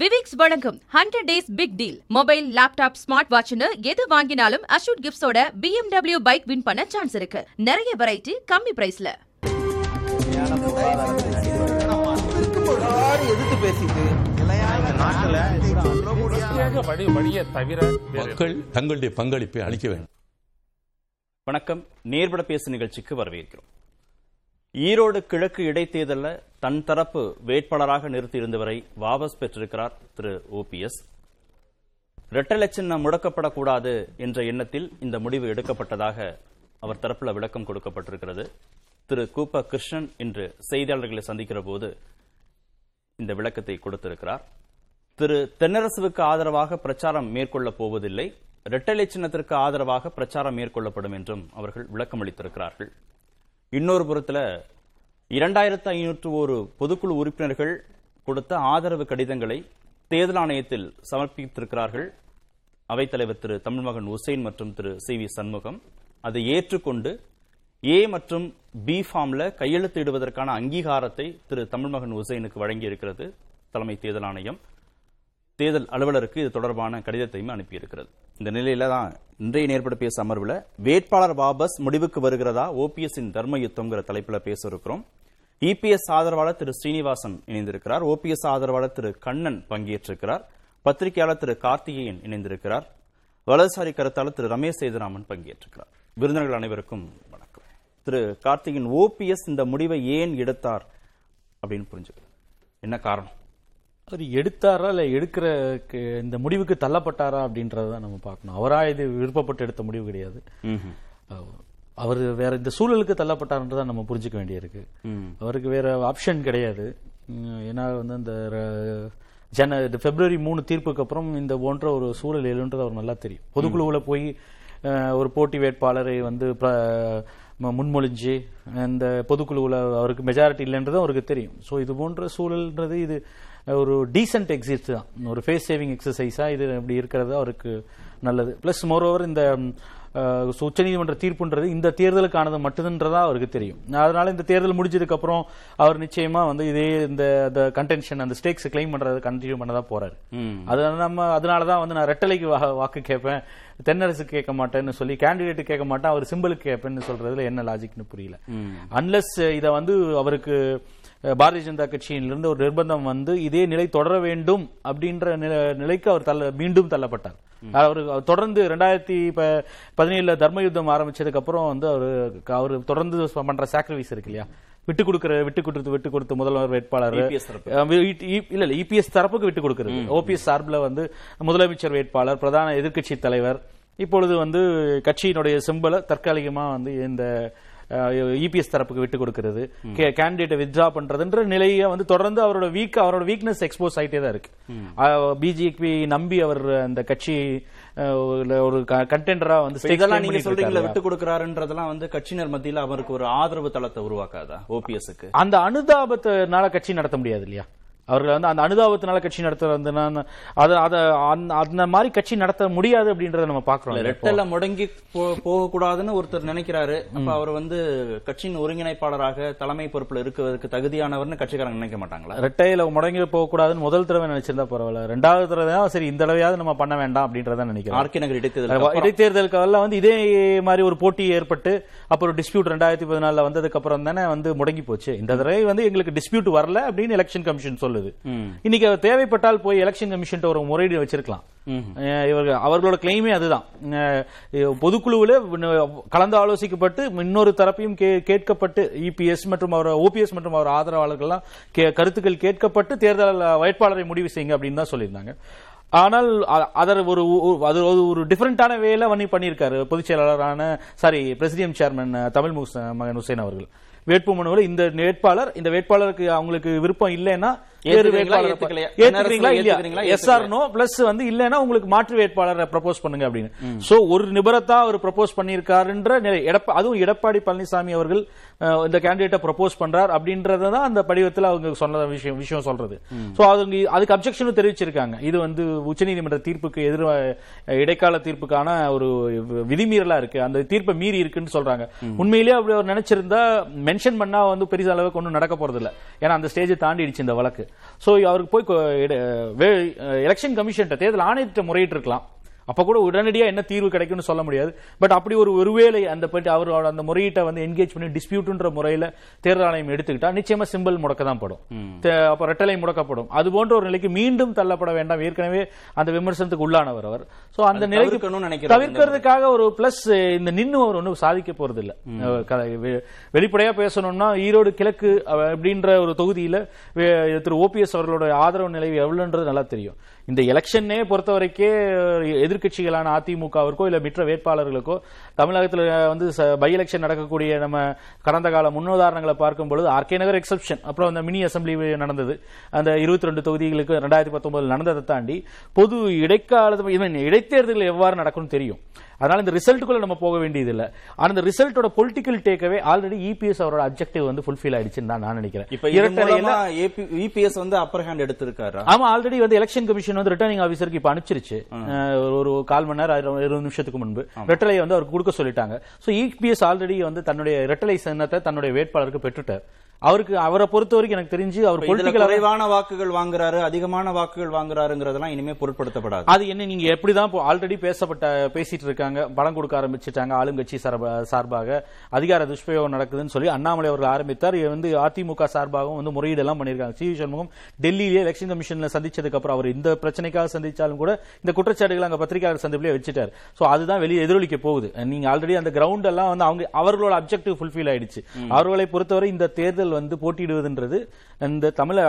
விவிக்ஸ் வழங்கும் 100 days big deal. Mobile, laptop, smart வாட்ச்னு எது வாங்கினாலும் அஷூட் கிஃப்ட்ஸோட BMW பைக் வின் பண்ண சான்ஸ் இருக்கு. நிறைய வெரைட்டி கம்மி பிரைஸ்ல. தங்களுடைய பங்களிப்பை அளிக்க வேண்டும். வணக்கம், நேர்பட பேசு நிகழ்ச்சிக்கு வரவேற்கிறோம். ஈரோடு கிழக்கு இடைத்தேர்தலில் தன் தரப்பு வேட்பாளராக நிறுத்தியிருந்தவரை வாபஸ் பெற்றிருக்கிறார் திரு OPS. இரட்டை சின்னம் முடக்கப்படக்கூடாது என்ற எண்ணத்தில் இந்த முடிவு எடுக்கப்பட்டதாக அவர் தரப்பில் விளக்கம் கொடுக்கப்பட்டிருக்கிறது. திரு கூப்ப கிருஷ்ணன் இன்று செய்தியாளர்களை சந்திக்கிற போது இந்த விளக்கத்தை கொடுத்திருக்கிறார். திரு தென்னரசுவுக்கு ஆதரவாக பிரச்சாரம் மேற்கொள்ளப் போவதில்லை, இரட்டை சின்னத்திற்கு ஆதரவாக பிரச்சாரம் மேற்கொள்ளப்படும் என்றும் அவர்கள் விளக்கம் அளித்திருக்கிறார்கள். இன்னொரு புறத்தில் 2501 பொதுக்குழு உறுப்பினர்கள் கொடுத்த ஆதரவு கடிதங்களை தேர்தல் ஆணையத்தில் சமர்ப்பித்திருக்கிறார்கள். அவைத்தலைவர் திரு தமிழ்மகன் உசேன் மற்றும் திரு CV சண்முகம் அதை ஏற்றுக்கொண்டு A மற்றும் B ஃபார்மில் கையெழுத்திடுவதற்கான அங்கீகாரத்தை திரு தமிழ்மகன் உசேனுக்கு வழங்கியிருக்கிறது தலைமை தேர்தல் ஆணையம். தேர்தல் அலுவலருக்கு இது தொடர்பான கடிதத்தையும் அனுப்பியிருக்கிறது. இந்த நிலையில தான் இன்றைய நேர்பட பேச அமர்வில் வேட்பாளர் வாபஸ் முடிவுக்கு வருகிறதா OPS-இன் தர்ம யுத்தம்ங்கிற தலைப்பில் பேச இருக்கிறோம். EPS ஆதரவாளர் திரு ஸ்ரீனிவாசன் இணைந்திருக்கிறார். OPS ஆதரவாளர் திரு கண்ணன் பங்கேற்றிருக்கிறார். பத்திரிகையாளர் திரு கார்த்திகேயன் இணைந்திருக்கிறார். வலதுசாரி கருத்தாளர் திரு ரமேஷ் சேதுராமன் பங்கேற்றிருக்கிறார். விருந்தினர்கள் அனைவருக்கும் வணக்கம். திரு கார்த்திகேயன், OPS இந்த முடிவை ஏன் எடுத்தார் அப்படின்னு புரிஞ்சுக்கிறார், என்ன காரணம்? அவர் எடுத்தாரா இல்லை எடுக்கிற இந்த முடிவுக்கு தள்ளப்பட்டாரா அப்படின்றத நம்ம பார்க்கணும். அவராக இது விருப்பப்பட்டு எடுத்த முடிவு கிடையாது. அவர் வேற இந்த சூழலுக்கு தள்ளப்பட்டார்ன்றதான் நம்ம புரிஞ்சுக்க வேண்டியிருக்கு. அவருக்கு வேற ஆப்ஷன் கிடையாது. ஏன்னா வந்து இந்த February 3 தீர்ப்புக்கு அப்புறம் இந்த போன்ற ஒரு சூழல் எழுன்றது அவர் நல்லா தெரியும். பொதுக்குழுவில் போய் ஒரு போட்டி வேட்பாளரை வந்து முன்மொழிஞ்சு இந்த பொதுக்குழுவில் அவருக்கு மெஜாரிட்டி இல்லைன்றது அவருக்கு தெரியும். ஸோ இது போன்ற சூழல்ன்றது இது ஒரு டீசென்ட் எக்ஸிட் தான், ஒரு ஃபேஸ் சேவிங் எக்ஸசைஸாக இது அப்படி இருக்கிறது அவருக்கு நல்லது. ப்ளஸ் மோரோவர் இந்த உச்சநீதிமன்ற தீர்ப்புன்றது இந்த தேர்தலுக்கானது மட்டும்ன்றதா அவருக்கு தெரியும். அதனால இந்த தேர்தல் முடிஞ்சதுக்கப்புறம் அவர் நிச்சயமா வந்து இதே இந்த கண்டென்ஷன் அந்த ஸ்டேக்ஸ் கிளைம் பண்றதை கண்டினியூ பண்ணதா போறாரு. அதனாலதான் வந்து நான் ரெட்டலைக்கு வாக்கு கேட்பேன், தென்னரசு கேட்க மாட்டேன்னு சொல்லி கேண்டிடேட் கேட்க மாட்டேன், அவர் சிம்பிளுக்கு கேட்பேன்னு சொல்றதுல என்ன லாஜிக்னு புரியல. அன்லஸ் இதை வந்து அவருக்கு பாரதிய ஜனதா கட்சியிலிருந்து ஒரு நிர்பந்தம் வந்து இதே நிலை தொடர வேண்டும் அப்படின்ற நிலைக்கு அவர் மீண்டும் தள்ளப்பட்டார். அவர் தொடர்ந்து 2017 தர்மயுத்தம் ஆரம்பிச்சதுக்கு அப்புறம் வந்து அவர் தொடர்ந்து பண்ற சாக்ரிஃபைஸ் இருக்கு இல்லையா, விட்டு கொடுத்து முதல்வர் வேட்பாளர் இல்ல EPS தரப்புக்கு விட்டு கொடுக்கிறது, OPS சார்பில் வந்து முதலமைச்சர் வேட்பாளர், பிரதான எதிர்கட்சி தலைவர், இப்பொழுது வந்து கட்சியினுடைய சிம்பலை தற்காலிகமா வந்து இந்த EPS தரப்புக்கு விட்டு கொடுக்கிறது, கேண்டிடேட்டை வித்ட்ரா பண்றதுன்ற நிலையை வந்து தொடர்ந்து அவரோட வீக்னஸ் எக்ஸ்போஸ் ஆகிட்டே தான் இருக்கு. BJP நம்பி அவர் அந்த கட்சி ஒரு கண்டெண்டரா வந்து நீங்க சொல்றீங்களா விட்டு கொடுக்கிறாருன்றதெல்லாம் வந்து கட்சியினர் மத்தியில் அவருக்கு ஒரு ஆதரவு தளத்தை உருவாக்காதா? OPS-க்கு அந்த அனுதாபத்தினால கட்சி நடத்த முடியாது இல்லையா, அவர்கள் வந்து அந்த அனுதாபத்தினால கட்சி நடத்த கட்சி நடத்த முடியாது அப்படின்றத நம்ம பாக்குறோம். ரெட்டல முடங்கி போகக்கூடாதுன்னு ஒருத்தர் நினைக்கிறாரு, அப்ப அவர் வந்து கட்சியின் ஒருங்கிணைப்பாளராக தலைமை பொறுப்புல இருக்கிறதுக்கு தகுதியானவர்னு கட்சிக்காரங்க நினைக்க மாட்டாங்களா? ரெட்டையில முடங்கி போகக்கூடாதுன்னு முதல் தடவை நினைச்சிருந்தா பரவாயில்ல, ரெண்டாவது தடவை சரி இந்த அளவையாவது நம்ம பண்ண வேண்டாம் அப்படின்றத நினைக்கிறேன். ஆர்கே இடைத்தேர்தலுக்கு வந்து இதே மாதிரி ஒரு போட்டி ஏற்பட்டு அப்புறம் டிஸ்பியூட் 2014 வந்ததுக்கு அப்புறம் தானே வந்து முடங்கி போச்சு. இந்த தடவை வந்து எங்களுக்கு டிஸ்பியூட் வரல அப்படின்னு எலெக்ஷன் கமிஷன் சொல்லி இன்னைக்கு தேவைப்பட்டால் போய் எலெக்ஷன் கமிஷன் ஒரு முறையீடு வச்சிருக்கலாம். அவர்களோட கிளைமே அதுதான், பொதுக்குழுவில் கலந்து ஆலோசிக்கப்பட்டு இன்னொரு தரப்பையும் கேட்கப்பட்டு EPS மற்றும் அவர் OPS மற்றும் அவர் ஆதரவாளர்கள் கருத்துக்கள் கேட்கப்பட்டு தேர்தல் வேட்பாளரை முடிவு செய்யுங்க அப்படின்னு தான் சொல்லியிருந்தாங்க. ஆனால் அதர் ஒரு டிஃபரெண்டான வேலை பண்ணியிருக்காரு பொதுச் செயலாளரான பிரசிடியம் சேர்மன் தமிழ் மகன் உசேன் அவர்கள். வேட்புமனுவில் இந்த வேட்பாளருக்கு அவங்களுக்கு விருப்பம் இல்லைன்னா உங்களுக்கு மாற்று வேட்பாளரை ப்ரப்போஸ் பண்ணுங்க அப்படின்னு சோ ஒரு நிபரத்தா அவர் ப்ரப்போஸ் பண்ணியிருக்காருன்ற நிலை. அதுவும் எடப்பாடி பழனிசாமி அவர்கள் இந்த கேண்டிடேட்டை ப்ரப்போஸ் பண்றார் அப்படின்றதான் அந்த படிவத்தில் அவங்க சொன்ன விஷயம் சொல்றது. சோ அதுக்கு அப்செக்ஷனும் தெரிவிச்சிருக்காங்க. இது வந்து உச்சநீதிமன்ற தீர்ப்புக்கு எதிரான இடைக்கால தீர்ப்புக்கான ஒரு விதிமீறலா இருக்கு, அந்த தீர்ப்பை மீறி இருக்குன்னு சொல்றாங்க. உண்மையிலேயே அப்படி அவர் நினைச்சிருந்தா மென்ஷன் பண்ணா வந்து பெரிய அளவுக்கு ஒன்றும் நடக்க போறது இல்லை, ஏன்னா அந்த ஸ்டேஜை தாண்டிடுச்சு இந்த வழக்கு. ஸோ அவருக்கு போய் எலெக்ஷன் கமிஷன் தேர்தல் ஆணையத்திட்ட முறையிட்டு இருக்கலாம். அப்போ கூட உடனடியாக என்ன தீர்வு கிடைக்கும்னு சொல்ல முடியாது. பட் அப்படி ஒருவேளை அந்த அவரோட அந்த முறையீட்டை வந்து என்கேஜ் பண்ணி டிஸ்பியூட்ன்ற முறையில் தேர்தல் ஆணையம் எடுத்துக்கிட்டா நிச்சயமா சிம்பிள் முடக்க தான் படும், அப்போ ரெட்டலை முடக்கப்படும். அது போன்ற ஒரு நிலைக்கு மீண்டும் தள்ளப்பட வேண்டாம். ஏற்கனவே அந்த விமர்சனத்துக்கு உள்ளானவர் அவர். ஸோ அந்த நிலைக்கு தவிர்க்கிறதுக்காக ஒரு பிளஸ் இந்த நின்று அவர் ஒன்றும் சாதிக்க போறது இல்லை. வெளிப்படையா பேசணும்னா ஈரோடு கிழக்கு அப்படின்ற ஒரு தொகுதியில் திரு ஓபிஎஸ் அவர்களோட ஆதரவு நிலை எவ்வளவுன்றது நல்லா தெரியும். இந்த எலெக்ஷனே பொறுத்த வரைக்கே எதிர்கட்சிகளான அதிமுகவிற்கோ இல்ல மற்ற வேட்பாளர்களுக்கோ தமிழகத்தில் வந்து பை எலெக்ஷன் நடக்கக்கூடிய நம்ம கடந்த கால முன்னுதாரணங்களை பார்க்கும் பொழுது ஆர்கே நகர் எக்ஸப்ஷன், அப்புறம் அந்த மினி அசம்பிளி நடந்தது, அந்த 22 தொகுதிகளுக்கு 2019 நடந்ததை தாண்டி பொது இடைத்தேர்தல் எவ்வாறு நடக்கும் தெரியும். அதனால இந்த ரிசல்ட்டுக்குள்ள நம்ம போக வேண்டியது இல்லை. அந்த ரிசல்ட்டோட பொலிட்டிக்கல் டேக்அவே ஆல்ரெடி இபிஎஸ் அவரோட அப்ஜெக்டிவ் வந்து ஃபுல்ஃபில் ஆயிடுச்சுன்னு தான் நான் நினைக்கிறேன். இப்போ இபிஎஸ் வந்து அப்பர் ஹேண்ட் எடுத்திருக்காரு. ஆமா, ஆல்ரெடி வந்து எலெக்ஷன் கமிஷன் வந்து ரிட்டர்னிங் ஆஃபீஸருக்கு இப்போ அனுப்பிச்சிருச்சு. ஒரு 1/4 மணி நேரம் 20 நிமிஷத்துக்கு முன்பு ரெட்டலையை வந்து அவருக்கு கொடுக்க சொல்லிட்டாங்க. ஸோ இபிஎஸ் ஆல்ரெடி வந்து தன்னுடைய ரெட்டலை சின்னத்தை தன்னுடைய வேட்பாளருக்கு பெற்றுட்டார். அவருக்கு அவரை பொறுத்த வரைக்கும் எனக்கு தெரிஞ்சு அவர் பொலிட்டிக்கல் குறைவான வாக்குகள் வாங்குறாரு, அதிகமான வாக்குகள் வாங்குறாருங்கிறதெல்லாம் இனிமே பொருட்படுத்தப்படாது. அது என்ன நீங்க எப்படிதான் ஆல்ரெடி பேசிட்டு இருக்காங்க, பணம் கொடுக்க ஆரம்பிச்சுட்டாங்க ஆளுங்கட்சி சார்பாக, அதிகார துஷ்பிரயோகம் நடக்குதுன்னு சொல்லி அண்ணாமலை அவர்கள் ஆரம்பித்தார். வந்து அதிமுக சார்பாகவும் வந்து முறையீடு எல்லாம் பண்ணிருக்காங்க. சி வி சண்முகம் டெல்லியிலே எலெக்ஷன் கமிஷன்ல சந்திச்சதுக்கு அப்புறம் அவர் இந்த பிரச்சனைக்காக சந்திச்சாலும் கூட இந்த குற்றச்சாட்டுகள் அங்க பத்திரிகையாளர் சந்திப்பிலே வச்சுட்டார். சோ அதுதான் வெளியே எதிரொலிக்க போகுது. நீங்க ஆல்ரெடி அந்த கிரவுண்ட் எல்லாம் வந்து அவங்க அவர்களோட அப்ஜெக்டிவ் ஃபுல்ஃபில் ஆயிடுச்சு. அவர்களை பொறுத்தவரை இந்த தேர்தல் வந்து போட்டியிடுவதுன்றது இந்த தமிழ்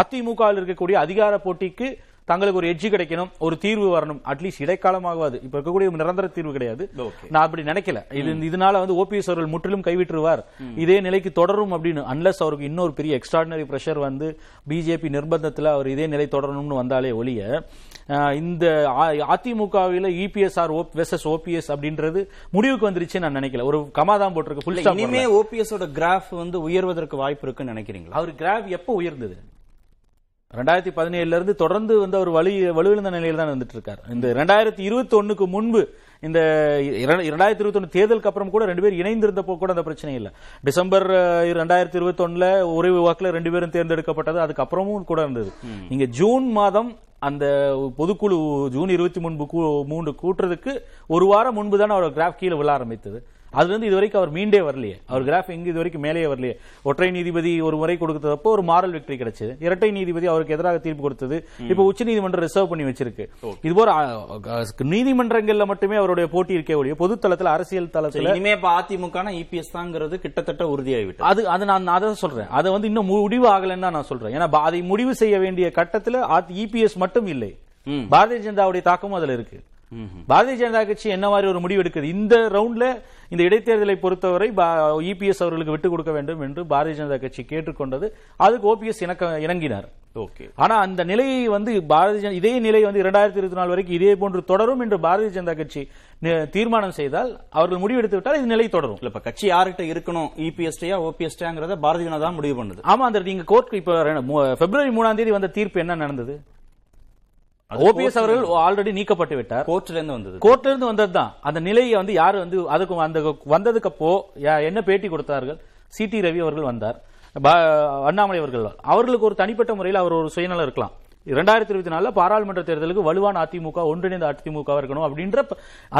அதிமுகவில் இருக்கக்கூடிய அதிகார போட்டிக்கு தங்களுக்கு ஒரு எட்ஜி கிடைக்கணும், ஒரு தீர்வு வரணும். அட்லீஸ்ட் இடைக்காலமாகாது, இப்ப இருக்கக்கூடிய நிரந்தர தீர்வு கிடையாது. நான் அப்படி நினைக்கல. இதனால வந்து ஓபிஎஸ் அவர்கள் முற்றிலும் கைவிட்டுருவார், இதே நிலைக்கு தொடரும் அப்படின்னு. அன்லஸ் அவருக்கு இன்னொரு பெரிய எக்ஸ்ட்ராடினரி பிரஷர் வந்து பிஜேபி நிர்பந்தத்தில் அவர் இதே நிலை தொடரணும்னு வந்தாலே ஒழிய இந்த அதிமுகவில் இபிஎஸ்ஆர் வெர்சஸ் ஓபிஎஸ் அப்படின்றது முடிவுக்கு வந்துருச்சு நான் நினைக்கல. ஒரு கமாதான் போட்டிருக்கு. இனிமே ஓபிஎஸ் ஓட கிராஃப் வந்து உயர்வதற்கு வாய்ப்பு இருக்குன்னு நினைக்கிறீங்களா? அவர் கிராஃப் எப்போ உயர்ந்தது? 2017 இருந்து தொடர்ந்து வந்து அவர் வலுவிழந்த நிலையில் தான் வந்துட்டு இருக்காரு. இந்த 2021 முன்பு இந்த 2021 தேர்தலுக்கு அப்புறம் கூட 2 பேர் இணைந்திருந்தப்போ கூட அந்த பிரச்சனை இல்லை. டிசம்பர் 2021 ஒரே வாக்குல 2 பேரும் தேர்ந்தெடுக்கப்பட்டது. அதுக்கப்புறமும் கூட இருந்தது. நீங்க ஜூன் மாதம் அந்த பொதுக்குழு ஜூன் 23 கூட்டுறதுக்கு 1 வாரம் முன்பு தான் அவரோட கிராஃப் கீழே விழ ஆரம்பித்தது. அதுல இருந்து இதுவரைக்கும் அவர் மீண்டே வரலையே. அவர் கிராஃப் எங்க இதுவரைக்கும் மேலேயே வரலையே. ஒற்றை நீதிபதி ஒரு முறை கொடுத்ததப்போ ஒரு மாரல் வெற்றி கிடைச்சது. இரட்டை நீதிபதி அவருக்கு எதிராக தீர்ப்பு கொடுத்தது. இப்ப உச்சநீதிமன்றம் ரிசர்வ் பண்ணி வச்சிருக்கு. இதுபோல நீதிமன்றங்கள்ல மட்டுமே அவருடைய போட்டி இருக்கே ஒழிய பொது தளத்தில், அரசியல் தளத்தில் இனிமே அதிமுக இபிஎஸ் தான்ங்கிறது கிட்டத்தட்ட உறுதியாகிவிட்டு அது அது நான் அதை சொல்றேன். அதை வந்து இன்னும் முடிவு ஆகலன்னு தான் நான் சொல்றேன். ஏன்னா அதை முடிவு செய்ய வேண்டிய கட்டத்தில் இபிஎஸ் மட்டும் இல்லை, பாரதிய ஜனதாவுடைய தாக்கமும் அதுல இருக்கு. பாரதிய ஜனதா கட்சி என்ன மாதிரி ஒரு முடிவு எடுக்குது இந்த ரவுண்ட்ல? இந்த இடைத்தேர்தலை பொறுத்தவரை இபிஎஸ் அவர்களுக்கு விட்டுக் கொடுக்க வேண்டும் என்று பாரதிய ஜனதா கட்சி கேட்டுக்கொண்டது. அதுக்கு ஓபிஎஸ் இணங்கினார். ஆனா அந்த நிலையை வந்து இதே நிலை வந்து 2024 வரைக்கும் இதே போன்று தொடரும் என்று பாரதிய ஜனதா கட்சி தீர்மானம் செய்தால், அவர்கள் முடிவு எடுத்து விட்டால் இது நிலை தொடரும். இல்ல, இப்ப கட்சி யார்கிட்ட இருக்கணும், இபிஎஸ்டியா ஓபிஎஸ்டியாங்கிறத பாரதிய ஜனதா முடிவு பண்ணுது. ஆமா, அந்த நீங்க கோர்ட் இப்ப February 3 வந்த தீர்ப்பு என்ன நடந்தது? ஓபிஎஸ் அவர்கள் ஆல்ரெடி நீக்கப்பட்டு விட்டார். கோர்ட்ல இருந்து வந்ததுதான் அந்த நிலையை வந்து யாரு வந்து அதுக்கு அந்த வந்ததுக்கு அப்போ என்ன பேட்டி கொடுத்தார்கள்? சிடி ரவி அவர்கள் வந்தார், அண்ணாமலை அவர்கள். அவர்களுக்கு ஒரு தனிப்பட்ட முறையில் அவர் ஒரு சுயநலம் இருக்கலாம். 2024 பாராளுமன்ற தேர்தலுக்கு வலுவான அதிமுக, ஒன்றிணைந்த அதிமுக இருக்கணும் அப்படின்ற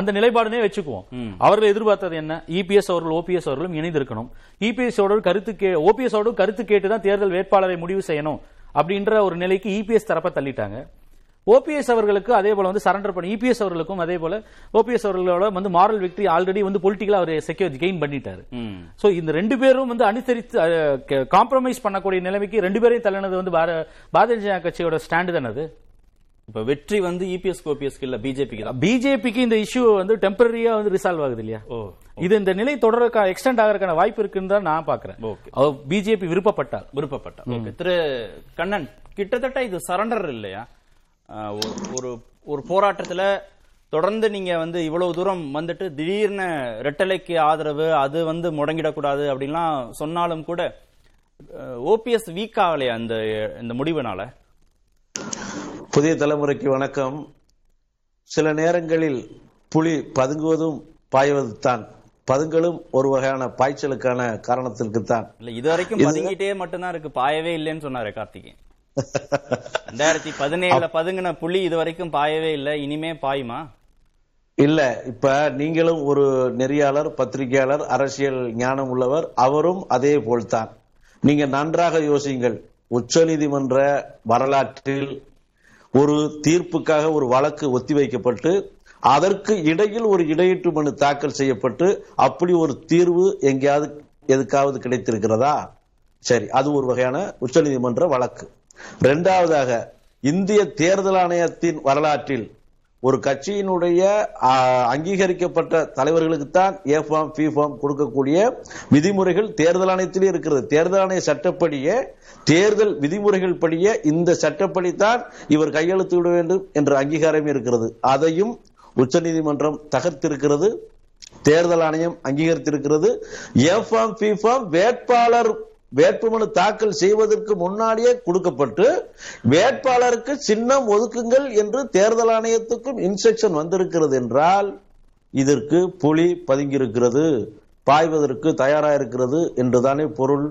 அந்த நிலைப்பாடுனே வச்சுக்குவோம். அவர்கள் எதிர்பார்த்தது என்ன? இபிஎஸ் அவர்கள் ஓபிஎஸ் அவர்களும் இணைந்திருக்கணும், ஓபிஎஸோட கருத்து கேட்டுதான் தேர்தல் வேட்பாளரை முடிவு செய்யணும் அப்படின்ற ஒரு நிலைக்கு இபிஎஸ் தரப்ப தள்ளிட்டாங்க. ஓபிஎஸ் அவர்களுக்கு அதே போல வந்து சரண்டர் பண்ணி இபிஎஸ் அவர்களுக்கும் அதே போல ஓபிஎஸ் அவர்களோட வந்து மாரல் விக்டரி ஆல்ரெடி வந்து பொலிட்டிக்கலா அவர் செக்யூர் கெயின் பண்ணிட்டாரு. சோ இந்த 2 பேரும் வந்து அனுசரித்து காம்ப்ரமைஸ் பண்ணக்கூடிய நிலைமைக்கு 2 பேரையும் தள்ளினது வந்து பாரதிய ஜனதா கட்சியோட ஸ்டாண்டு தானது. இப்ப வெற்றி வந்து இபிஎஸ் ஓபிஎஸ் இல்ல பிஜேபிக்கு இந்த இஷ்யூ வந்து டெம்பரரியா வந்து ரிசால்வ் ஆகுது இல்லையா? இது இந்த நிலை தொடர்க்க எக்ஸ்டெண்ட் ஆகிறதுக்கான வாய்ப்பு இருக்குன்னு தான் நான் பாக்குறேன். பிஜேபி விருப்பப்பட்டார். திரு கண்ணன், கிட்டத்தட்ட இது சரண்டர் இல்லையா? ஒரு ஒரு போராட்டத்துல தொடர்ந்து நீங்க வந்து இவ்வளவு தூரம் வந்துட்டு திடீர்னு ரெட்டலைக்கு ஆதரவு அது வந்து முடங்கிடக்கூடாது அப்படின்லாம் சொன்னாலும் கூட ஓபிஎஸ் வீக் ஆகலையா இந்த முடிவுனால? புதிய தலைமுறைக்கு வணக்கம். சில நேரங்களில் புலி பதுங்குவதும் பாய்வது தான். பதுங்களும் ஒரு வகையான பாய்ச்சலுக்கான காரணத்திற்கு தான். இல்ல, இது வரைக்கும் பதுங்கிட்டே மட்டும்தான் இருக்கு, பாயவே இல்லைன்னு சொன்னாரு கார்த்திகேயன். 2017 பதுங்கின புலி இது வரைக்கும் பாயவே இல்லை, இனிமே பாயுமா? இல்ல, இப்ப நீங்களும் ஒரு நெறியாளர், பத்திரிகையாளர், அரசியல் ஞானம் உள்ளவர், அவரும் அதே போல்தான். நீங்க நன்றாக யோசிங்கள். உச்ச நீதிமன்ற வரலாற்றில் ஒரு தீர்ப்புக்காக ஒரு வழக்கு ஒத்திவைக்கப்பட்டு அதற்கு இடையில் ஒரு இடையீட்டு மனு தாக்கல் செய்யப்பட்டு அப்படி ஒரு தீர்வு எங்கேயாவது எதுக்காவது கிடைத்திருக்கிறதா? சரி, அது ஒரு வகையான உச்ச நீதிமன்ற வழக்கு. இரண்டாவதாக, இந்திய தேர்தல் ஆணையத்தின் வரலாற்றில் ஒரு கட்சியினுடைய அங்கீகரிக்கப்பட்ட தலைவர்களுக்குத்தான் ஏ ஃபார்ம் பி ஃபார்ம் கொடுக்கக்கூடிய விதிமுறைகள் தேர்தல் ஆணையத்திலே இருக்கிறது. தேர்தல் ஆணைய சட்டப்படியே, தேர்தல் விதிமுறைகள் படியே இந்த சட்டப்படி தான் இவர் கையெழுத்து விட வேண்டும் என்ற அங்கீகாரம் இருக்கிறது. அதையும் உச்சநீதிமன்றம் தகர்த்திருக்கிறது, தேர்தல் ஆணையம் அங்கீகரித்திருக்கிறது. ஏ ஃபார்ம் பி ஃபார்ம் வேட்பாளர் வேட்புமனு தாக்கல் செய்வதற்கு முன்னாடியே கொடுக்கப்பட்டு வேட்பாளருக்கு சின்னம் ஒதுக்குங்கள் என்று தேர்தல் ஆணையத்துக்கும் இன்ஸ்ட்ரக்ஷன் வந்திருக்கிறது என்றால் இதற்கு புலி பதுங்கியிருக்கிறது, பாய்வதற்கு தயாராயிருக்கிறது என்றுதானே பொருள்.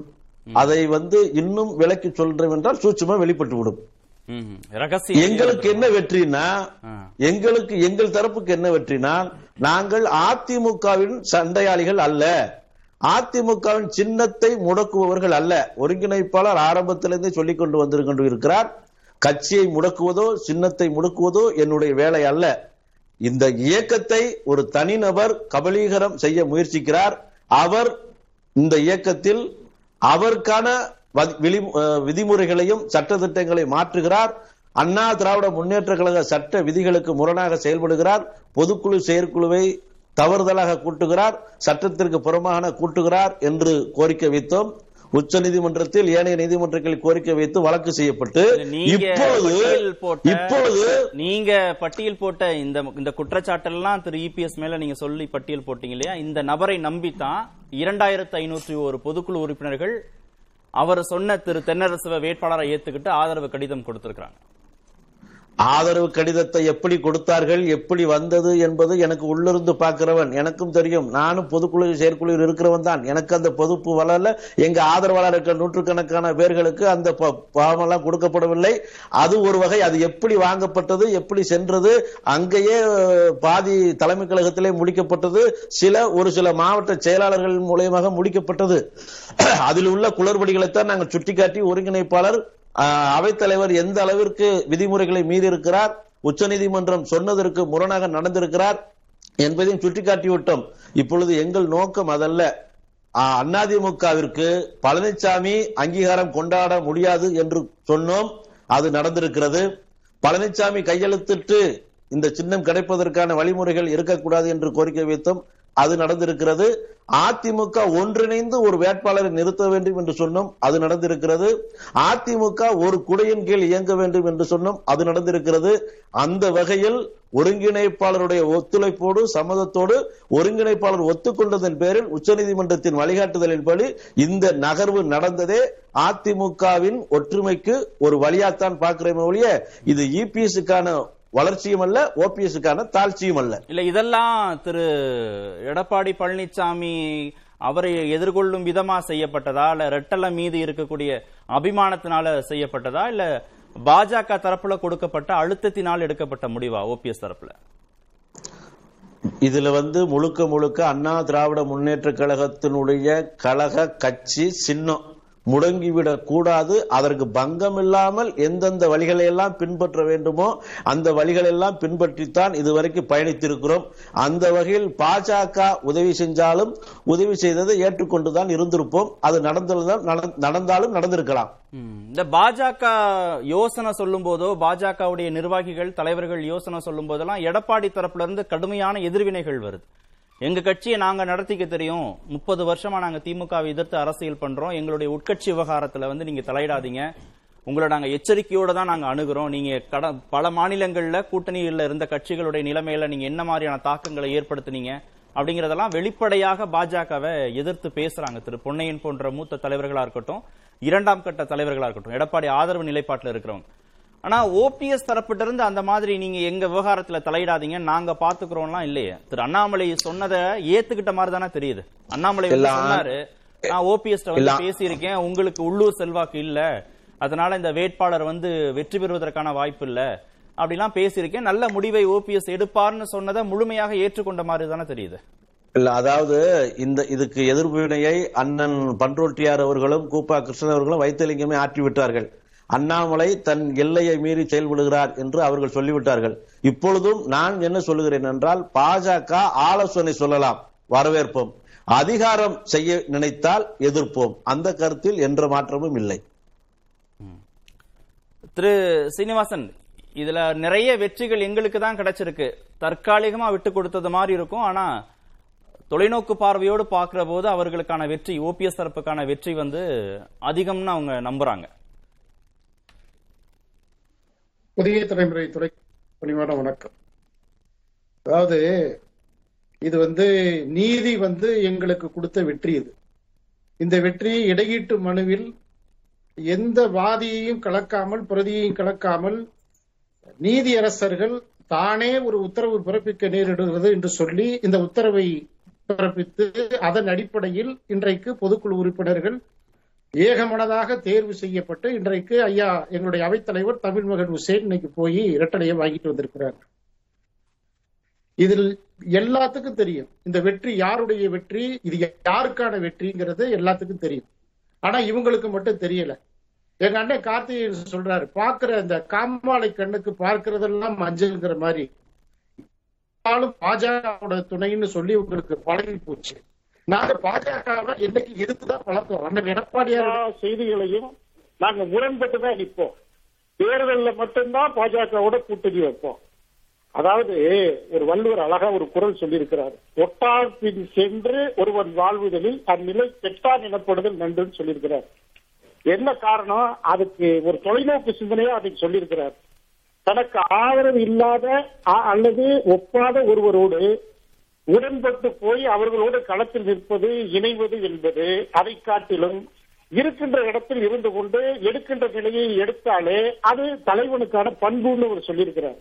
அதை இன்னும் விளக்கி சொல்றேன் என்றால் சூட்சுமா வெளிப்பட்டுவிடும். எங்களுக்கு என்ன வெற்றினா, எங்கள் தரப்புக்கு என்ன வெற்றினா, நாங்கள் அதிமுகவின் சண்டையாளிகள் அல்ல, அதிமுகவின் சின்னத்தை முடக்குபவர்கள் அல்ல. ஒருங்கிணைப்பாளர் ஆரம்பத்திலிருந்து சொல்லிக் கொண்டு வந்திருக்கிறார், கட்சியை முடக்குவதோ சின்னத்தை முடக்குவதோ என்னுடைய வேலை அல்ல. இந்த இயக்கத்தை ஒரு தனிநபர் கபலீகரம் செய்ய முயற்சிக்கிறார். அவர் இந்த இயக்கத்தில் அவருக்கான விதிமுறைகளையும் சட்டத்திட்டங்களை மாற்றுகிறார். அண்ணா திராவிட முன்னேற்ற கழக சட்ட விதிகளுக்கு முரணாக செயல்படுகிறார். பொதுக்குழு செயற்குழுவை தவறுதலாக கூட்டுகிறார், சட்டத்திற்கு புறமாக கூட்டுகிறார் என்று கோரிக்கை வைத்தோம். உச்ச நீதிமன்றத்தில் ஏனைய நீதிமன்றங்களில் கோரிக்கை வைத்து வழக்கு செய்யப்பட்டு நீங்க பட்டியல் போட்ட இந்த குற்றச்சாட்டெல்லாம் திரு இபிஎஸ் மேல நீங்க சொல்லி பட்டியல் போட்டீங்க இல்லையா, இந்த நபரை நம்பித்தான் 2501 பொதுக்குழு உறுப்பினர்கள் அவர் சொன்ன திரு தென்னரசு வேட்பாளரை ஏத்துக்கிட்டு ஆதரவு கடிதம் கொடுத்திருக்கிறாங்க. ஆதரவு கடிதத்தை எப்படி கொடுத்தார்கள், எப்படி வந்தது என்பது எனக்கு உள்ளிருந்து பார்க்கிறவன், எனக்கும் தெரியும். நானும் பொதுக்குழு செயற்குழுவில் இருக்கிறவன் தான். எனக்கு அந்த பொதுப்பு வளரல, எங்க ஆதரவாளர் இருக்கிற நூற்றுக்கணக்கான பேர்களுக்கு அந்த பாவமெல்லாம் கொடுக்கப்படவில்லை. அது ஒரு வகை. அது எப்படி வாங்கப்பட்டது, எப்படி சென்றது, அங்கேயே பாதி தலைமை கழகத்திலே முடிக்கப்பட்டது, ஒரு சில மாவட்ட செயலாளர்கள் மூலமாக முடிக்கப்பட்டது. அதில் உள்ள குளறுபடிகளைத்தான் நாங்கள் சுட்டிக்காட்டி ஒருங்கிணைப்பாளர் அவைத்தலைவர் எந்த அளவிற்கு விதிமுறைகளை மீறி இருக்கிறார், உச்சநீதிமன்றம் சொன்னதற்கு முரணாக நடந்திருக்கிறார் என்பதையும் சுட்டிக்காட்டிவிட்டோம். இப்பொழுது எங்கள் நோக்கம் அதல்ல. அதிமுகவிற்கு பழனிசாமி அங்கீகாரம் கொண்டாட முடியாது என்று சொன்னோம், அது நடந்திருக்கிறது. பழனிசாமி கையெழுத்திட்டு இந்த சின்னம் கிடைப்பதற்கான வழிமுறைகள் இருக்கக்கூடாது என்று கோரிக்கை வைத்தோம், அது நடந்திருக்கிறது. அதிமுக ஒன்றிணைந்து ஒரு வேட்பாளரை நிறுத்த வேண்டும் என்று சொன்னோம், அது நடந்திருக்கிறது. அதிமுக ஒரு குடையின் கீழ் இயங்க வேண்டும் என்று சொன்னோம், அது நடந்திருக்கிறது. அந்த வகையில் ஒருங்கிணைப்பாளருடைய ஒத்துழைப்போடு, சம்மதத்தோடு ஒருங்கிணைப்பாளர் ஒத்துக்கொண்டதன் பேரில் உச்சநீதிமன்றத்தின் வழிகாட்டுதலின்படி இந்த நகர்வு நடந்ததே அதிமுகவின் ஒற்றுமைக்கு ஒரு வழியாத்தான் பார்க்கிறேன் ஒழிய இது இபிஎஸ்க்கான வளர்ச்சியும் அல்ல, ஓபிஎஸ்க்கான தாழ்ச்சியும் அல்ல. இல்ல, இதெல்லாம் திரு எடப்பாடி பழனிசாமி அவரை எதிர்கொள்ளும் விதமா செய்யப்பட்டதா, இல்ல ரெட்டல மீது இருக்கக்கூடிய அபிமானத்தினால செய்யப்பட்டதா, இல்ல பாஜக தரப்புல கொடுக்கப்பட்ட அழுத்தத்தினால் எடுக்கப்பட்ட முடிவா ஓபிஎஸ் தரப்புல? இதுல முழுக்க முழுக்க அண்ணா திராவிட முன்னேற்ற கழகத்தினுடைய கழக கட்சி சின்னம் முடங்கிவிடக் கூடாது, அதற்கு பங்கம் இல்லாமல் எந்தெந்த வழிகளை எல்லாம் பின்பற்ற வேண்டுமோ அந்த வழிகளெல்லாம் பின்பற்றித்தான் இதுவரைக்கும் பயணித்திருக்கிறோம். அந்த வகையில் பாஜக உதவி செஞ்சாலும் உதவி செய்ததை ஏற்றுக்கொண்டுதான் இருந்திருப்போம். அது நடந்தாலும் நடந்திருக்கலாம். இந்த பாஜக யோசனை சொல்லும் போதோ, பாஜகவுடைய நிர்வாகிகள் தலைவர்கள் யோசனை சொல்லும் போதெல்லாம் எடப்பாடி தரப்புல இருந்து கடுமையான எதிர்வினைகள் வருது. எங்க கட்சியை நாங்க நடத்திக்க தெரியும், 30 வருஷமா நாங்க திமுகவை எதிர்த்து அரசியல் பண்றோம், எங்களுடைய உட்கட்சி விவகாரத்துல நீங்க தலையிடாதீங்க, உங்களை நாங்க எச்சரிக்கையோட தான் நாங்க அணுகிறோம், நீங்க பல மாநிலங்கள்ல கூட்டணியில் இருந்த கட்சிகளுடைய நிலைமையில நீங்க என்ன மாதிரியான தாக்கங்களை ஏற்படுத்தினீங்க அப்படிங்கறதெல்லாம் வெளிப்படையாக பாஜகவை எதிர்த்து பேசுறாங்க. திரு பொன்னையன் போன்ற மூத்த தலைவர்களா இருக்கட்டும், இரண்டாம் கட்ட தலைவர்களா இருக்கட்டும், எடப்பாடி ஆதரவு நிலைப்பாட்டில் இருக்கிறவங்க. ஆனா ஓபிஎஸ் தரப்பிட்ட இருந்து அந்த மாதிரி நீங்க எங்க விவகாரத்துல தலையிடாதீங்க, நாங்க பாத்துக்கிறோம்லாம் இல்லையே. திரு அண்ணாமலை சொன்னதை ஏத்துக்கிட்ட மாதிரி தானே தெரியுது. அண்ணாமலை சொன்னாரு, நான் ஓபிஎஸ் பேசியிருக்கேன், உங்களுக்கு உள்ளூர் செல்வாக்கு இல்ல, அதனால இந்த வேட்பாளர் வந்து வெற்றி பெறுவதற்கான வாய்ப்பு இல்லை அப்படிலாம் பேசியிருக்கேன். நல்ல முடிவை ஓபிஎஸ் எடுப்பார்னு சொன்னதை முழுமையாக ஏற்றுக்கொண்ட மாதிரி தானே தெரியுது. இல்ல, அதாவது இதுக்கு எதிர்வினையை அண்ணன் பண்ருட்டியார் அவர்களும் கூப்பா கிருஷ்ணன் அவர்களும் வைத்தியலிங்கமே ஆற்றிவிட்டார்கள். அண்ணாமலை தன் எல்லையை மீறி செயல்படுகிறார் என்று அவர்கள் சொல்லிவிட்டார்கள். இப்பொழுதும் நான் என்ன சொல்லுகிறேன் என்றால், பாஜக ஆலோசனை சொல்லலாம், வரவேற்போம், அதிகாரம் செய்ய நினைத்தால் எதிர்ப்போம். அந்த கருத்தில் என்ற மாற்றமும் இல்லை. திரு சீனிவாசன், இதுல நிறைய வெற்றிகள் எங்களுக்கு தான் கிடைச்சிருக்கு, தற்காலிகமா விட்டு கொடுத்தது மாதிரி இருக்கும். ஆனா தொலைநோக்கு பார்வையோடு பார்க்கிற போது அவர்களுக்கான வெற்றி, ஓபிஎஸ் தரப்புக்கான வெற்றி வந்து அதிகம்னு அவங்க நம்புறாங்க. புதிய தலைமுறை துறை பணிவான வணக்கம். அதாவது இது வந்து நீதி வந்து எங்களுக்கு கொடுத்த வெற்றி இது. இந்த வெற்றி இடையீட்டு மனுவில் எந்த வாதியையும் கலக்காமல் பிரதியையும் கலக்காமல் நீதியரசர்கள் தானே ஒரு உத்தரவு பிறப்பிக்க நேரிடுகிறது என்று சொல்லி இந்த உத்தரவை பிறப்பித்து அதன் அடிப்படையில் இன்றைக்கு பொதுக்குழு உறுப்பினர்கள் ஏகமனதாக தேர்வு செய்யப்பட்டு இன்றைக்கு ஐயா எங்களுடைய அவைத்தலைவர் தமிழ் மகன் ஹுசேன் இன்னைக்கு போய் இரட்டலையை வாங்கிட்டு வந்திருக்கிறார். இதில் எல்லாத்துக்கும் தெரியும் இந்த வெற்றி யாருடைய வெற்றி, இது யாருக்கான வெற்றிங்கிறது எல்லாத்துக்கும் தெரியும். ஆனா இவங்களுக்கு மட்டும் தெரியல. எங்க அண்ணன் கார்த்திகேயன் சொல்றாரு, பார்க்கிற இந்த காமாலை கண்ணுக்கு பார்க்கிறதெல்லாம் மஞ்சள்ங்கிற மாதிரி பாஜக துணைன்னு சொல்லி உங்களுக்கு பழகி போச்சு. நாங்க பாஜகவை என்னைக்கு எதிர்த்துதான் பழக்கம். அண்ணன் எடப்பாடியார் செய்திகளையும் நாங்க முரண்பட்டுதான் நிற்போம். தேர்தலில் மட்டும்தான் பாஜகவோட கூட்டணி வைப்போம். அதாவது ஒரு வள்ளுவர் அழகா ஒரு குறள் சொல்லியிருக்கிறாரு, ஒட்டார் பின் சென்று ஒருவன் வாழ்வுதலில் அந்நிலை கெட்டான் எனப்படுதல் நன்றுன்னு சொல்லியிருக்கிறார். என்ன காரணம்? அதுக்கு ஒரு தொலைநோக்கு சிந்தனையா அதுக்கு சொல்லியிருக்கிறார். தனக்கு ஆதரவு இல்லாத அல்லது ஒப்பாத ஒருவரோடு உடன்பட்டு போய் அவர்களோடு களத்தில் நிற்பது, இணைவது என்பது அதை காட்டிலும் இருக்கின்ற இடத்தில் இருந்து கொண்டு எடுக்கின்ற நிலையை எடுத்தாலே அது தலைவனுக்கான பண்புன்னு அவர் சொல்லியிருக்கிறார்.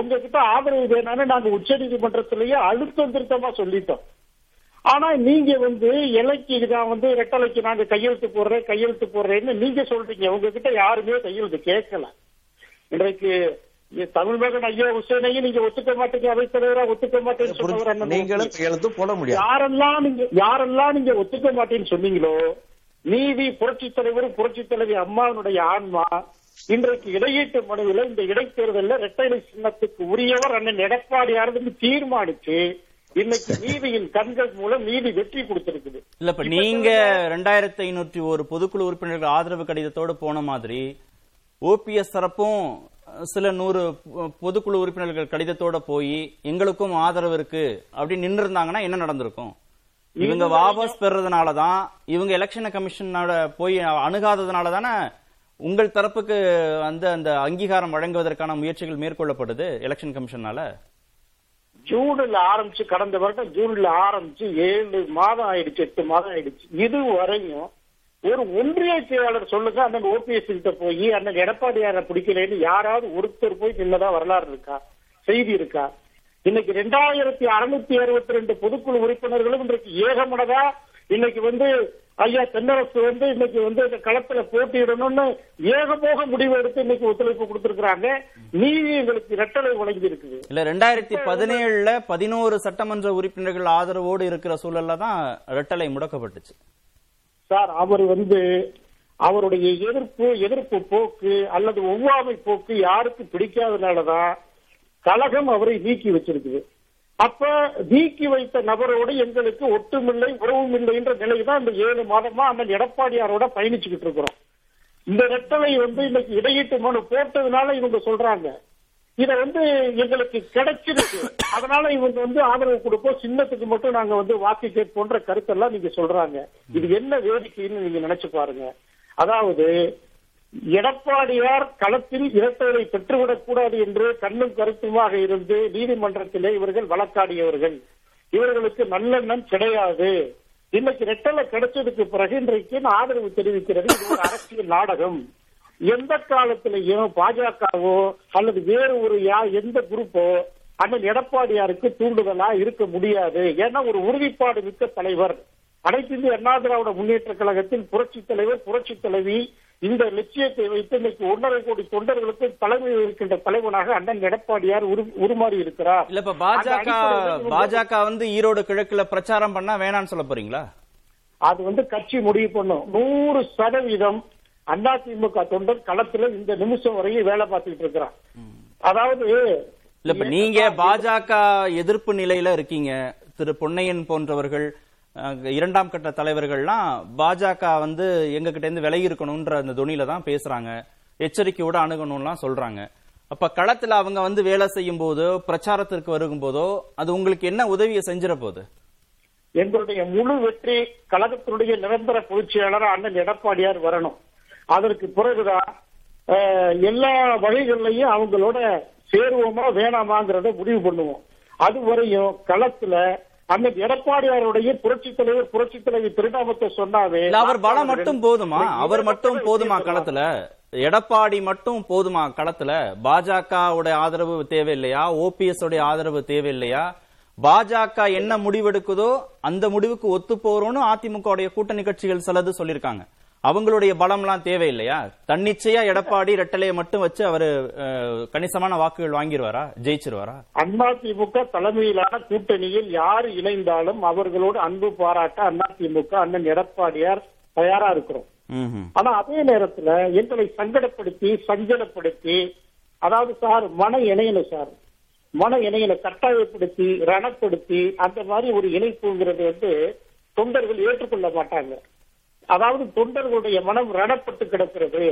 உங்ககிட்ட ஆதரவு வேணாலும் நாங்க உச்ச நீதிமன்றத்திலேயே அழுத்தம் திருத்தமா சொல்லிட்டோம். ஆனா நீங்க வந்து இலைக்கு நான் வந்து இரட்டலைக்கு நாங்க கையெழுத்து போடுறேன்னு நீங்க சொல்றீங்க. உங்ககிட்ட யாருமே கையெழுத்து கேட்கல. இன்றைக்கு தமிழ் மகன் ஐயா ஹுசேனையும் நீங்க ஒத்துக்க மாட்டேங்க, அவைத்தலைவராக ஒத்துக்க மாட்டேன்னு சொன்னவர். யாரெல்லாம் நீங்க ஒத்துக்க மாட்டேன்னு சொன்னீங்களோ, நீதி புரட்சித் தலைவரும் புரட்சித் தலைவி அம்மாவினுடைய ஆன்மா இன்றைக்கு இடையீட்டு மனுவில் இந்த இடைத்தேர்தலில் இரட்டைலை சின்னத்துக்கு உரியவர் அண்ணன் எடப்பாடியார் தீர்மானிச்சு இன்னைக்கு நீதியின் கண்கள் மூலம் நீதி வெற்றி கொடுத்திருக்குது. இல்ல, நீங்க 2501 பொதுக்குழு உறுப்பினர்கள் ஆதரவு கடிதத்தோடு போன மாதிரி ஓபிஎஸ் தரப்பும் சில 100 பொதுக்குழு உறுப்பினர்கள் கடிதத்தோட போய் எங்களுக்கும் ஆதரவு இருக்கு அப்படின்னு நின்று இருந்தாங்கன்னா என்ன நடந்திருக்கும்? இவங்க வாபஸ் பெறதுனாலதான், இவங்க எலெக்ஷன் கமிஷனோட போய் அணுகாததுனாலதானே உங்கள் தரப்புக்கு வந்து அந்த அங்கீகாரம் வழங்குவதற்கான முயற்சிகள் மேற்கொள்ளப்படுது எலெக்ஷன் கமிஷனால. கடந்த வருடம் ஜூன்ல ஆரம்பிச்சு 7 மாதம் ஆயிடுச்சு, 8 மாதம் ஆயிடுச்சு. இது வரையும் ஒரு ஒன்றிய செயலாளர் சொல்லுங்க, அண்ணன் ஓபிஎஸ் கிட்ட போய் அண்ணன் எடப்பாடியார பிடிக்கலன்னு யாராவது ஒருத்தர் போய் நின்னதா வரலாறு இருக்கா, செய்தி இருக்கா? இன்னைக்கு 2662 பொதுக்குழு உறுப்பினர்களும் இன்றைக்கு ஏகமனதா இன்னைக்கு வந்து ஐயா தென்னரசு வந்து இன்னைக்கு வந்து இந்த களத்துல போட்டியிடணும்னு ஏகபோக முடிவு எடுத்து இன்னைக்கு ஒத்துழைப்பு கொடுத்திருக்கிறாங்க. நீதி எங்களுக்கு இரட்டலை வழங்கி இருக்குது. இல்ல, 2017ல 11 சட்டமன்ற உறுப்பினர்கள் ஆதரவோடு இருக்கிற சூழல்ல தான் இரட்டலை முடக்கப்பட்டுச்சு சார். அவர் வந்து அவருடைய எதிர்ப்பு போக்கு அல்லது ஒவ்வாமை போக்கு யாருக்கு பிடிக்காதனாலதான் கழகம் அவரை நீக்கி வச்சிருக்குது. அப்ப நீக்கி வைத்த நபரோடு எங்களுக்கு ஒட்டுமில்லை, உறவும் இல்லைன்ற நிலைதான் இந்த 7 மாதமா அந்த எடப்பாடியாரோட பயணிச்சுக்கிட்டு இருக்கிறோம். இந்த இரட்டலை வந்து இன்னைக்கு இடையீட்டு மனு போட்டதுனால இவங்க சொல்றாங்க, இத வந்து எங்களுக்கு கிடைச்சிருக்கு, அதனால இவங்க வந்து ஆதரவு கொடுப்போம், சின்னத்துக்கு மட்டும் நாங்க வந்து வாக்கு கேட்போன்ற கருத்தெல்லாம் நீங்க சொல்றாங்க. இது என்ன வேடிக்கைன்னு நீங்க நினைச்சு பாருங்க. அதாவது எடப்பாடியார் களத்தில் இரட்டைகளை பெற்றுவிடக் கூடாது என்று கண்ணும் கருத்துமாக இருந்து நீதிமன்றத்திலே இவர்கள் வழக்காடியவர்கள். இவர்களுக்கு நல்லெண்ணம் கிடையாது. இன்னைக்கு இரட்டலை கிடைச்சதுக்கு பிறகு இன்றைக்கு ஆதரவு தெரிவிக்கிறது. இது ஒரு அரசியல் நாடகம். எந்த காலத்திலையும் பாஜகவோ அல்லது வேறு ஒரு எந்த குரூப்போ அண்ணன் எடப்பாடியாருக்கு தூண்டுதலா இருக்க முடியாது. ஏன்னா ஒரு உறுதிப்பாடு மிக்க தலைவர், அனைத்து இந்திய அண்ணா திராவிட முன்னேற்ற கழகத்தின் புரட்சித் தலைவர் புரட்சித் தலைவி இந்த லட்சியத்தை வைத்து இன்னைக்கு 1.5 கோடி தொண்டர்களுக்கு தலைமை இருக்கின்ற தலைவனாக அண்ணன் எடப்பாடியார் உருமாறி இருக்கிறார். இல்ல இப்ப பாஜக வந்து ஈரோடு கிழக்குல பிரச்சாரம் பண்ணா வேணான்னு சொல்ல போறீங்களா? அது வந்து கட்சி முடிவு பண்ணும். 100% அதிமுக தொண்டர் களத்துல இந்த நிமிஷம் வரையும் வேலை பார்த்துட்டு இருக்கிறான். அதாவது இல்ல இப்ப நீங்க பாஜக எதிர்ப்பு நிலையில இருக்கீங்க, திரு பொன்னையன் போன்றவர்கள் இரண்டாம் கட்ட தலைவர்கள்லாம் பாஜக வந்து எங்க கிட்ட இருந்து விலகி இருக்கணும்ன்ற அந்த துணியில தான் பேசுறாங்க, எச்சரிக்கையோட அணுகணும்லாம் சொல்றாங்க. அப்ப களத்துல அவங்க வந்து வேலை செய்யும் போதோ பிரச்சாரத்திற்கு வரும் போதோ அது உங்களுக்கு என்ன உதவியை செஞ்சிட போது? எங்களுடைய முழு வெற்றி கழகத்தினுடைய நிரந்தர பொதுச்செயலாளர் அண்ணன் எடப்பாடியார் வரணும். அதற்கு பிறகுதான் எல்லா வகைகள்லையும் அவங்களோட சேருவோமா வேணாமாங்கிறத முடிவு பண்ணுவோம். அதுவரையும் களத்துல அண்ணன் எடப்பாடியாருடைய புரட்சி தலைவர் திருநாமத்தை சொன்னாவே அவர் மட்டும் போதுமா களத்துல? எடப்பாடி மட்டும் போதுமா களத்துல? பாஜகவோட ஆதரவு தேவையில்லையா? ஓபிஎஸ் உடைய ஆதரவு தேவையில்லையா? பாஜக என்ன முடிவெடுக்குதோ அந்த முடிவுக்கு ஒத்து போறோம்னு அதிமுக கூட்டணி கட்சிகள் சிலது சொல்லிருக்காங்க. அவங்களுடைய பலம்லாம் தேவையில்லையா? தன்னிச்சையா எடப்பாடி ரெட்டலையை மட்டும் வச்சு அவரு கணிசமான வாக்குகள் வாங்கிடுவாரா, ஜெயிச்சிருவாரா? அதிமுக தலைமையிலான கூட்டணியில் யார் இணைந்தாலும் அவர்களோடு அன்பு பாராட்ட அதிமுக அண்ணன் எடப்பாடியார் தயாரா இருக்கிறோம். ஆனா அதே நேரத்துல எங்களை சங்கடப்படுத்தி அதாவது சார் மன இணையனை கட்டாயப்படுத்தி ரணப்படுத்தி அந்த மாதிரி ஒரு இணைப்புங்கிறது வந்து தொண்டர்கள் ஏற்றுக்கொள்ள மாட்டாங்க. அதாவது தொண்டர்களுடைய மனம் ரணப்பட்டு கிடக்கிறது.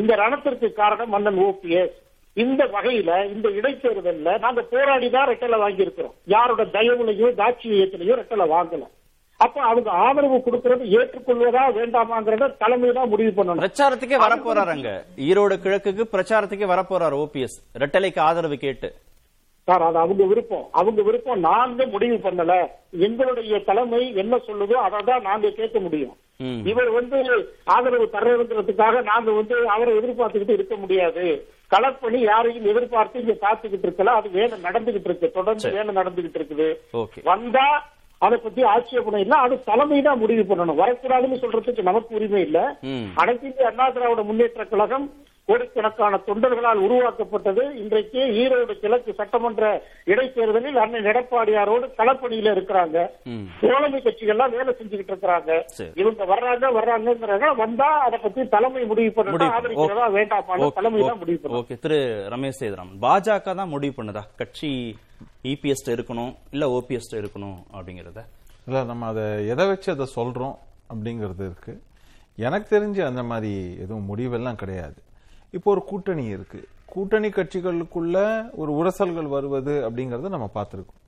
இந்த ரணத்திற்கு காரணம் அண்ணன் ஓபிஎஸ். இந்த வகையில இந்த இடைத்தேர்தல்ல நாங்க போராடிதான் ரெட்டலை வாங்கி இருக்கிறோம். யாரோட தயவுலையோ தாட்சியத்திலையோ ரெட்டலை வாங்கலாம். அப்ப அவங்க ஆதரவு கொடுக்கறது ஏற்றுக்கொள்வதா வேண்டாமாங்கிறத தலைமை தான் முடிவு பண்ணணும். பிரச்சாரத்துக்கே வரப்போறாங்க, ஈரோடு கிழக்குக்கு பிரச்சாரத்துக்கே வரப்போறாரு ஓபிஎஸ் ரெட்டலைக்கு ஆதரவு கேட்டு. சார் அது அவங்க விருப்பம், நாங்க முடிவு பண்ணல. எங்களுடைய தலைமை என்ன சொல்லுதோ அதை தான் நாங்க கேட்க முடியும். இவர் வந்து ஆதரவு தரதுக்காக நாங்க வந்து அவரை எதிர்பார்த்துக்கிட்டு இருக்க முடியாது. களப்பணி யாரையும் எதிர்பார்த்து இங்க காத்துக்கிட்டு இருக்கலாம். அது வேலை நடந்துகிட்டு இருக்கு, தொடர்ந்து வேலை நடந்துகிட்டு இருக்குது. வந்தா அதை பத்தி ஆட்சேபணம் இல்ல, அது தலைமை தான் முடிவு பண்ணணும். வரக்கூடாதுன்னு சொல்றதுக்கு நமக்கு உரிமை இல்ல. அனைத்து இந்திய அண்ணா திராவிட முன்னேற்ற கழகம் கோடிக்கணக்கான தொண்டர்களால் உருவாக்கப்பட்டது. இன்றைக்கு ஈரோடு கிழக்கு சட்டமன்ற இடைத்தேர்தலில் அண்ணன் எடப்பாடியாரோடு களப்பணியில இருக்கிறாங்க. தோழமை கட்சிகள்லாம் வேலை செஞ்சுக்கிட்டு இருக்கிறாங்க. இவங்க வர்றாங்க வந்தா அதை பத்தி தலைமை முடிவு பண்ணதா ஆதரிக்கிறதா வேண்டாம், தலைமை தான் முடிவு பண்ணுவோம். திரு ரமேஷ் சேதுராம், பாஜக தான் முடிவு பண்ணதா கட்சி இபிஎஸ் இருக்கணும் இல்ல ஓபிஎஸ் இருக்கணும் அப்படிங்கறத? இல்ல நம்ம அதை எதை வச்சு அதை சொல்றோம் அப்படிங்கறது இருக்கு. எனக்கு தெரிஞ்சு அந்த மாதிரி எதுவும் முடிவெல்லாம் கிடையாது. இப்போ ஒரு கூட்டணி இருக்கு, கூட்டணி கட்சிகளுக்குள்ள ஒரு உரசல்கள் வருவது அப்படிங்கறத நம்ம பார்த்திருக்கோம்.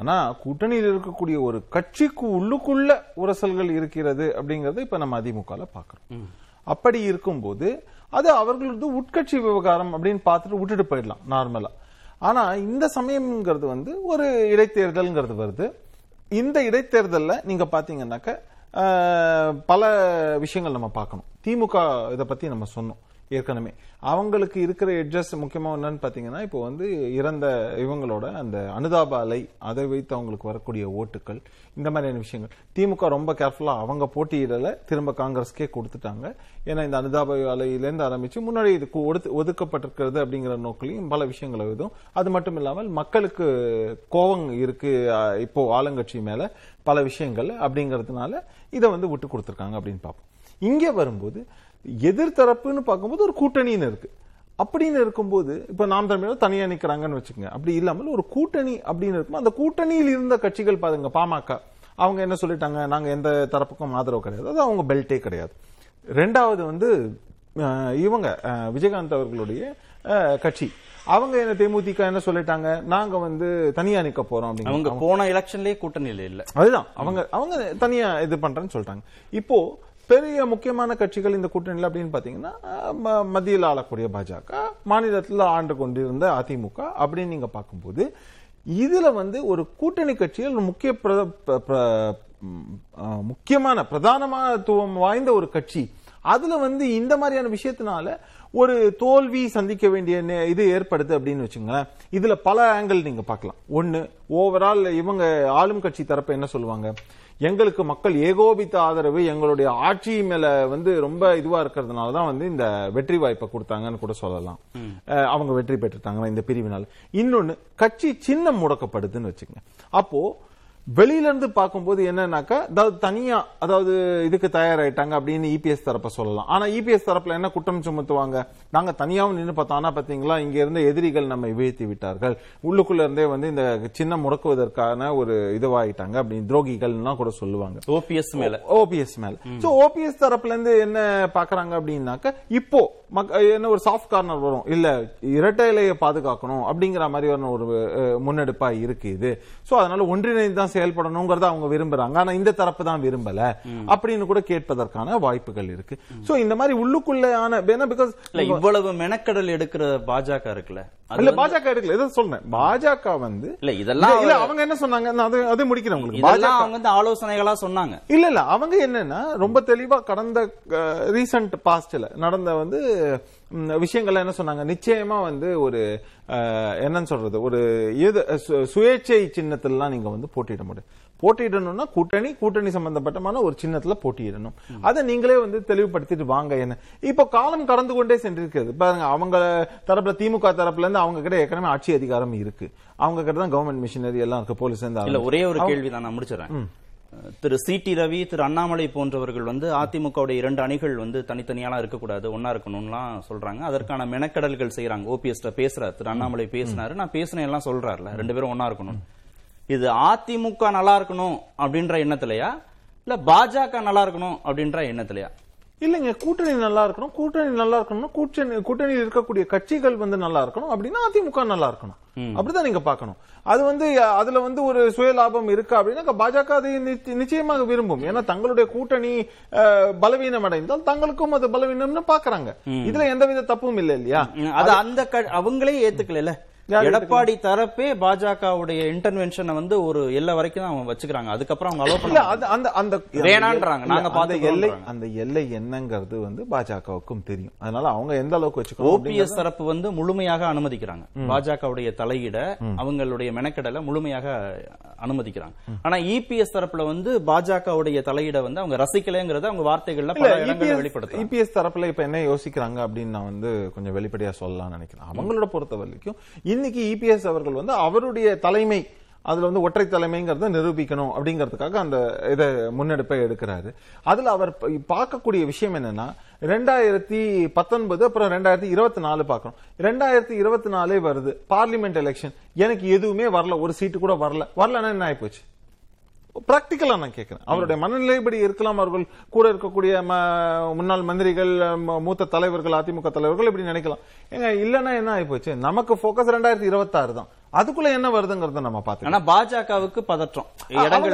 ஆனா கூட்டணியில் இருக்கக்கூடிய ஒரு கட்சிக்கு உள்ளுக்குள்ள உரசல்கள் இருக்கிறது அப்படிங்கறத இப்ப நம்ம அதிமுகல பாக்குறோம். அப்படி இருக்கும்போது அது அவர்களது உட்கட்சி விவகாரம் அப்படின்னு பார்த்துட்டு விட்டுட்டு போயிடலாம் நார்மலா. ஆனா இந்த சமயம்ங்கிறது வந்து ஒரு இடைத்தேர்தல்ங்கிறது வருது. இந்த இடைத்தேர்தல்ல நீங்க பாத்தீங்கன்னாக்க பல விஷயங்கள் நம்ம பார்க்கணும். திமுக இதை பத்தி நம்ம சொன்னோம் ஏற்கனவே. அவங்களுக்கு இருக்கிற எட்ஜஸ் முக்கியமா என்னன்னு பாத்தீங்கன்னா, இப்போ வந்து இறந்த இவங்களோட அந்த அனுதாப அலை, அதை வைத்து அவங்களுக்கு வரக்கூடிய ஓட்டுகள், இந்த மாதிரியான விஷயங்கள் திமுக ரொம்ப கேர்ஃபுல்லா அவங்க போட்டியிடல திரும்ப காங்கிரஸ்க்கே கொடுத்துட்டாங்க. ஏன்னா இந்த அனுதாப அலையிலேருந்து ஆரம்பிச்சு முன்னாடி இது ஒதுக்கப்பட்டிருக்கிறது அப்படிங்கிற நோக்கிலையும் பல விஷயங்கள் எதுவும். அது மட்டும் இல்லாமல் மக்களுக்கு கோபம் இருக்கு இப்போ ஆளுங்கட்சி மேல பல விஷயங்கள், அப்படிங்கிறதுனால இதை வந்து விட்டு கொடுத்துருக்காங்க அப்படின்னு பார்ப்போம். இங்கே வரும்போது எதிர்த்தரப்புன்னு பார்க்கும்போது ஒரு கூட்டணின்னு இருக்கு. அப்படின்னு இருக்கும்போது இப்ப நாம் தமிழர் தனியா நிக்கிறாங்கன்னு வச்சுக்கோங்க. அப்படி இல்லாமல் ஒரு கூட்டணி அப்படின்னு இருக்கும்போது அந்த கூட்டணியில் இருந்த கட்சிகள் பாருங்க, பாமக அவங்க என்ன சொல்லிட்டாங்க, நாங்க எந்த தரப்புக்கும் ஆதரவு கிடையாது, அது அவங்க பெல்ட்டே கிடையாது. ரெண்டாவது வந்து இவங்க விஜயகாந்த் அவர்களுடைய கட்சி அவங்க என்ன தேமுதிக என்ன சொல்லிட்டாங்க, நாங்க வந்து தனியா நிக்க போறோம் அப்படின்னு. அவங்க போன எலெக்ஷன்லயே கூட்டணியில இல்ல, அதுதான் அவங்க அவங்க தனியா இது பண்றேன்னு சொல்லிட்டாங்க. இப்போ பெரிய முக்கியமான கட்சிகள் இந்த கூட்டணியில் அப்படின்னு பார்த்தீங்கன்னா, மத்தியில் ஆளக்கூடிய பாஜக, மாநிலத்தில் ஆண்டு கொண்டிருந்த அதிமுக அப்படின்னு நீங்க பார்க்கும்போது இதுல வந்து ஒரு கூட்டணி கட்சியில் முக்கியமான பிரதானத்துவம் வாய்ந்த ஒரு கட்சி, அதுல வந்து இந்த மாதிரியான விஷயத்தினால ஒரு தோல்வி சந்திக்க வேண்டிய இது ஏற்படுது அப்படின்னு வச்சுங்களேன். இதுல பல ஆங்கிள் நீங்க பார்க்கலாம். ஒன்னு, ஓவரால் இவங்க ஆளும் கட்சி தரப்பு என்ன சொல்லுவாங்க, எங்களுக்கு மக்கள் ஏகோபித்த ஆதரவு எங்களுடைய ஆட்சி மேல ரொம்ப இதுவா இருக்கிறதுனாலதான் இந்த வெற்றி வாய்ப்பை கொடுத்தாங்கன்னு கூட சொல்லலாம். அவங்க வெற்றி பெற்றுட்டாங்க இந்த பிரிவினால். இன்னொன்னு, கட்சி சின்னம் முடக்கப்படுதுன்னு வச்சுக்கங்க. அப்போ வெளியில இருந்து பார்க்கும்போது என்னன்னாக்கா, அதாவது தனியா அதாவது இதுக்கு தயாராயிட்டாங்க அப்படின்னு இபிஎஸ் தரப்ப சொல்லலாம். ஆனா இபிஎஸ் தரப்புல என்ன குற்றம் சுமத்துவாங்க, நாங்க தனியாவும் நின்று பார்த்தோம்னா பாத்தீங்களா இங்க இருந்த எதிரிகள் நம்மை வீழ்த்தி விட்டார்கள், உள்ளுக்குள்ள இருந்தே இந்த சின்ன முடக்குவதற்கான ஒரு இதுவாயிட்டாங்க அப்படின்னு துரோகிகள்னா கூட சொல்லுவாங்க ஓபிஎஸ் மேல. சோ ஓபிஎஸ் தரப்புல இருந்து என்ன பாக்குறாங்க அப்படின்னாக்க, இப்போ என்ன ஒரு சாஃப்ட் கார்னர் வரும், இல்ல இரட்டை இலையை பாதுகாக்கணும் அப்படிங்கிற மாதிரியான ஒரு முன்னெடுப்பா இருக்கு இது. சோ அதனால ஒன்றிணைந்து தான் செயல்படணும்ங்கறத அவங்க விரும்பறாங்க. ஆனா இந்த தரப்பு தான் விரும்பல அப்படின்னு கூட கேட்பதற்கான வாய்ப்புகள் இருக்கு. சோ இந்த மாதிரி உள்ளுக்குள்ளான இவ்வளவு மெனக்கடல் எடுக்கிற பாஜக இருக்குல்ல, பாஜக பாஜக அவங்க என்ன சொன்னாங்க, ஆலோசனைகளா சொன்னாங்க. இல்ல இல்ல அவங்க என்னன்னா ரொம்ப தெளிவா கடந்த ரீசன்ட் பாஸ்ட்ல நடந்த விஷயங்கள்ல என்ன சொன்னாங்க, நிச்சயமா ஒரு என்னன்னு சொல்றது, ஒரு சுயேட்சை சின்னத்திலாம் நீங்க போட்டியிட முடியும். போட்டியிடணும்னா கூட்டணி சம்பந்தப்பட்டமான ஒரு சின்னத்துல போட்டியிடணும். அதை நீங்களே தெளிவுபடுத்திட்டு வாங்க. என்ன இப்ப காலம் கடந்து கொண்டே சென்றிருக்கிறது பாருங்க. அவங்க தரப்புல, திமுக தரப்புல இருந்து அவங்க கிட்ட ஏற்கனவே ஆட்சி அதிகாரம் இருக்கு, அவங்க கிட்ட தான் கவர்மெண்ட் மிஷினரி எல்லாம் இருக்கு, போலீஸ் இருந்தாங்க. ஒரே ஒரு கேள்வி தான் நான் முடிச்சிடறேன். திரு சிடி ரவி, திரு அண்ணாமலை போன்றவர்கள் அதிமுகவுடைய இரண்டு அணிகள் தனித்தனியாலாம் இருக்கக்கூடாது, ஒன்னா இருக்கணும்லாம் சொல்றாங்க. அதற்கான மெனக்கடல்கள் செய்யறாங்க. ஓபிஎஸ்ட பேசுறாரு திரு அண்ணாமலை, பேசினாரு, நான் பேசினேன் எல்லாம் சொல்றாருல, ரெண்டு பேரும் ஒன்னா இருக்கணும். இது அதிமுக நல்லா இருக்கணும் அப்படின்ற எண்ணத்திலையா, இல்ல பாஜக நல்லா இருக்கணும் அப்படின்ற எண்ணத்திலையா? இல்லைங்க, கூட்டணி நல்லா இருக்கணும். கூட்டணியில் இருக்கக்கூடிய கட்சிகள் நல்லா இருக்கணும் அப்படின்னா அதிமுக நல்லா இருக்கணும், அப்படிதான் நீங்க பாக்கணும். அது அதுல ஒரு சுயலாபம் இருக்கு அப்படின்னா பாஜக அதை நிச்சயமாக விரும்பும். ஏன்னா தங்களுடைய கூட்டணி பலவீனம் அடைந்தால் தங்களுக்கும் அது பலவீனம்னு பாக்குறாங்க. இதுல எந்தவித தப்பும் இல்லை இல்லையா? அது அந்த அவங்களே ஏத்துக்கல. எடப்பாடி தரப்பே பாஜகவுடைய இன்டர்வென்ஷனை ஒரு எல்லை வரைக்கும் தான் வச்சுக்கிறாங்க. அதுக்கப்புறம் அவங்க அலோ பண்ணல. அந்த எல்லை என்னங்கிறது பாஜகவுக்கும் தெரியும். அதனால அவங்க எந்த அளவுக்கு வச்சுக்கோ, ஓபிஎஸ் தரப்பு முழுமையாக அனுமதிக்கிறாங்க பாஜகவுடைய தலையிட, அவங்களுடைய மெனக்கடலை முழுமையாக அனுமதிக்கிறாங்க. ஆனா இபிஎஸ் தரப்புல பாஜகவுடைய தலையிட அவங்க ரசிக்கலைங்கிறத அவங்க வார்த்தைகள்ல வெளிப்படுத்த. இபிஎஸ் தரப்புல இப்ப என்ன யோசிக்கிறாங்க அப்படின்னு நான் கொஞ்சம் வெளிப்படையா சொல்லலாம்னு நினைக்கிறேன். அவங்களோட பொறுத்த வரைக்கும் இன்னைக்கு இபிஎஸ் அவர்கள் அவருடைய தலைமை, அதுல ஒற்றை தலைமைங்கிறத நிரூபிக்கணும் அப்படிங்கிறதுக்காக அந்த இதை முன்னெடுப்பை எடுக்கிறாரு. அதுல அவர் பார்க்கக்கூடிய விஷயம் என்னன்னா, 2019 அப்புறம் 2024 பாக்குறோம். 2024 வருது, பார்லிமெண்ட் எலெக்ஷன். எனக்கு எதுவுமே வரல, ஒரு சீட்டு கூட வரலன்னா என்ன ஆயிப்போச்சு? பிராக்டிக்கலா நான் கேட்கிறேன். அவருடைய மனநிலைப்படி இருக்கலாம். அவர்கள் கூட இருக்கக்கூடிய முன்னாள் மந்திரிகள், மூத்த தலைவர்கள், அதிமுக தலைவர்கள் இப்படி நினைக்கலாம். ஏங்க இல்லன்னா என்ன ஆயிப்போச்சு? நமக்கு போக்கஸ் 2026 தான். அதுக்குள்ள என்ன வருதுங்கறத நம்ம பாத்தோம். பாஜகவுக்கு பதற்றம். பாஜக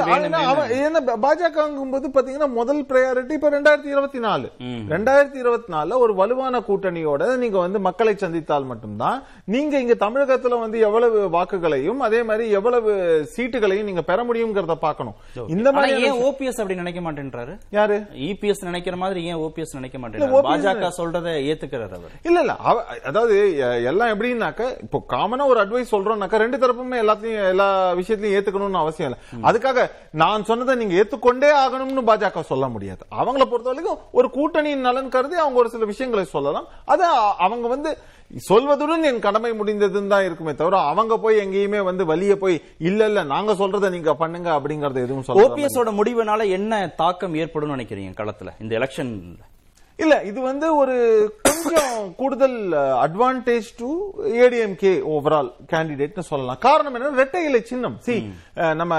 முதல் பிரையாரிட்டி 2024. 2024 ஒரு வலுவான கூட்டணியோட நீங்க மக்களை சந்தித்தால் மட்டும்தான் நீங்க இங்க தமிழகத்துல எவ்வளவு வாக்குகளையும் அதே மாதிரி எவ்வளவு சீட்டுகளையும் நீங்க பெற முடியும்ங்கறத பார்க்கணும். இந்த மாதிரி ஏன் ஓபிஎஸ் அப்படி நினைக்க மாட்டேன்றாரு? யாரு இபிஎஸ் நினைக்கிற மாதிரி ஏன் ஓபிஎஸ் நினைக்க மாட்டேன்றாரு? பாஜக சொல்றதை ஏத்துக்கிறாரு அவர். இல்ல அதாவது எல்லாம் எப்படின்னாக்க, இப்போ காமனா ஒரு அட்வைஸ் சொல்றோம், ரெண்டு தரப்புமே எல்லாத்தையும் எல்லா விஷயத்திலையும் ஏத்துக்கணும்னு அவசியம் இல்ல. அதுக்காக நான் சொன்னதை நீங்க ஏத்துக்கொண்டே ஆகணும்னு பாஜக சொல்ல முடியாது. அவங்களை பொறுத்த வரைக்கும் ஒரு கூட்டணியின் நலன் கருதி அவங்க ஒரு சில விஷயங்களை சொல்லலாம். அது அவங்க சொல்வதுடன் என் கடமை முடிந்ததுன்னு தான் இருக்குமே தவிர, அவங்க போய் எங்கேயுமே வலிய போய் இல்ல நாங்க சொல்றதை நீங்க பண்ணுங்க அப்படிங்கறத எதுவும் சொல்ல. ஓபிஎஸ் ஓட முடிவுனால என்ன தாக்கம் ஏற்படும் நினைக்கிறீங்க களத்துல இந்த எலெக்ஷன்? இல்ல இது ஒரு கொஞ்சம் கூடுதல் அட்வான்டேஜ் டு ஏடிஎம்கே ஓவரால் கேண்டிடேட்னு சொல்லலாம். காரணம் என்ன, இரட்டை இலை சின்னம். சி, நம்ம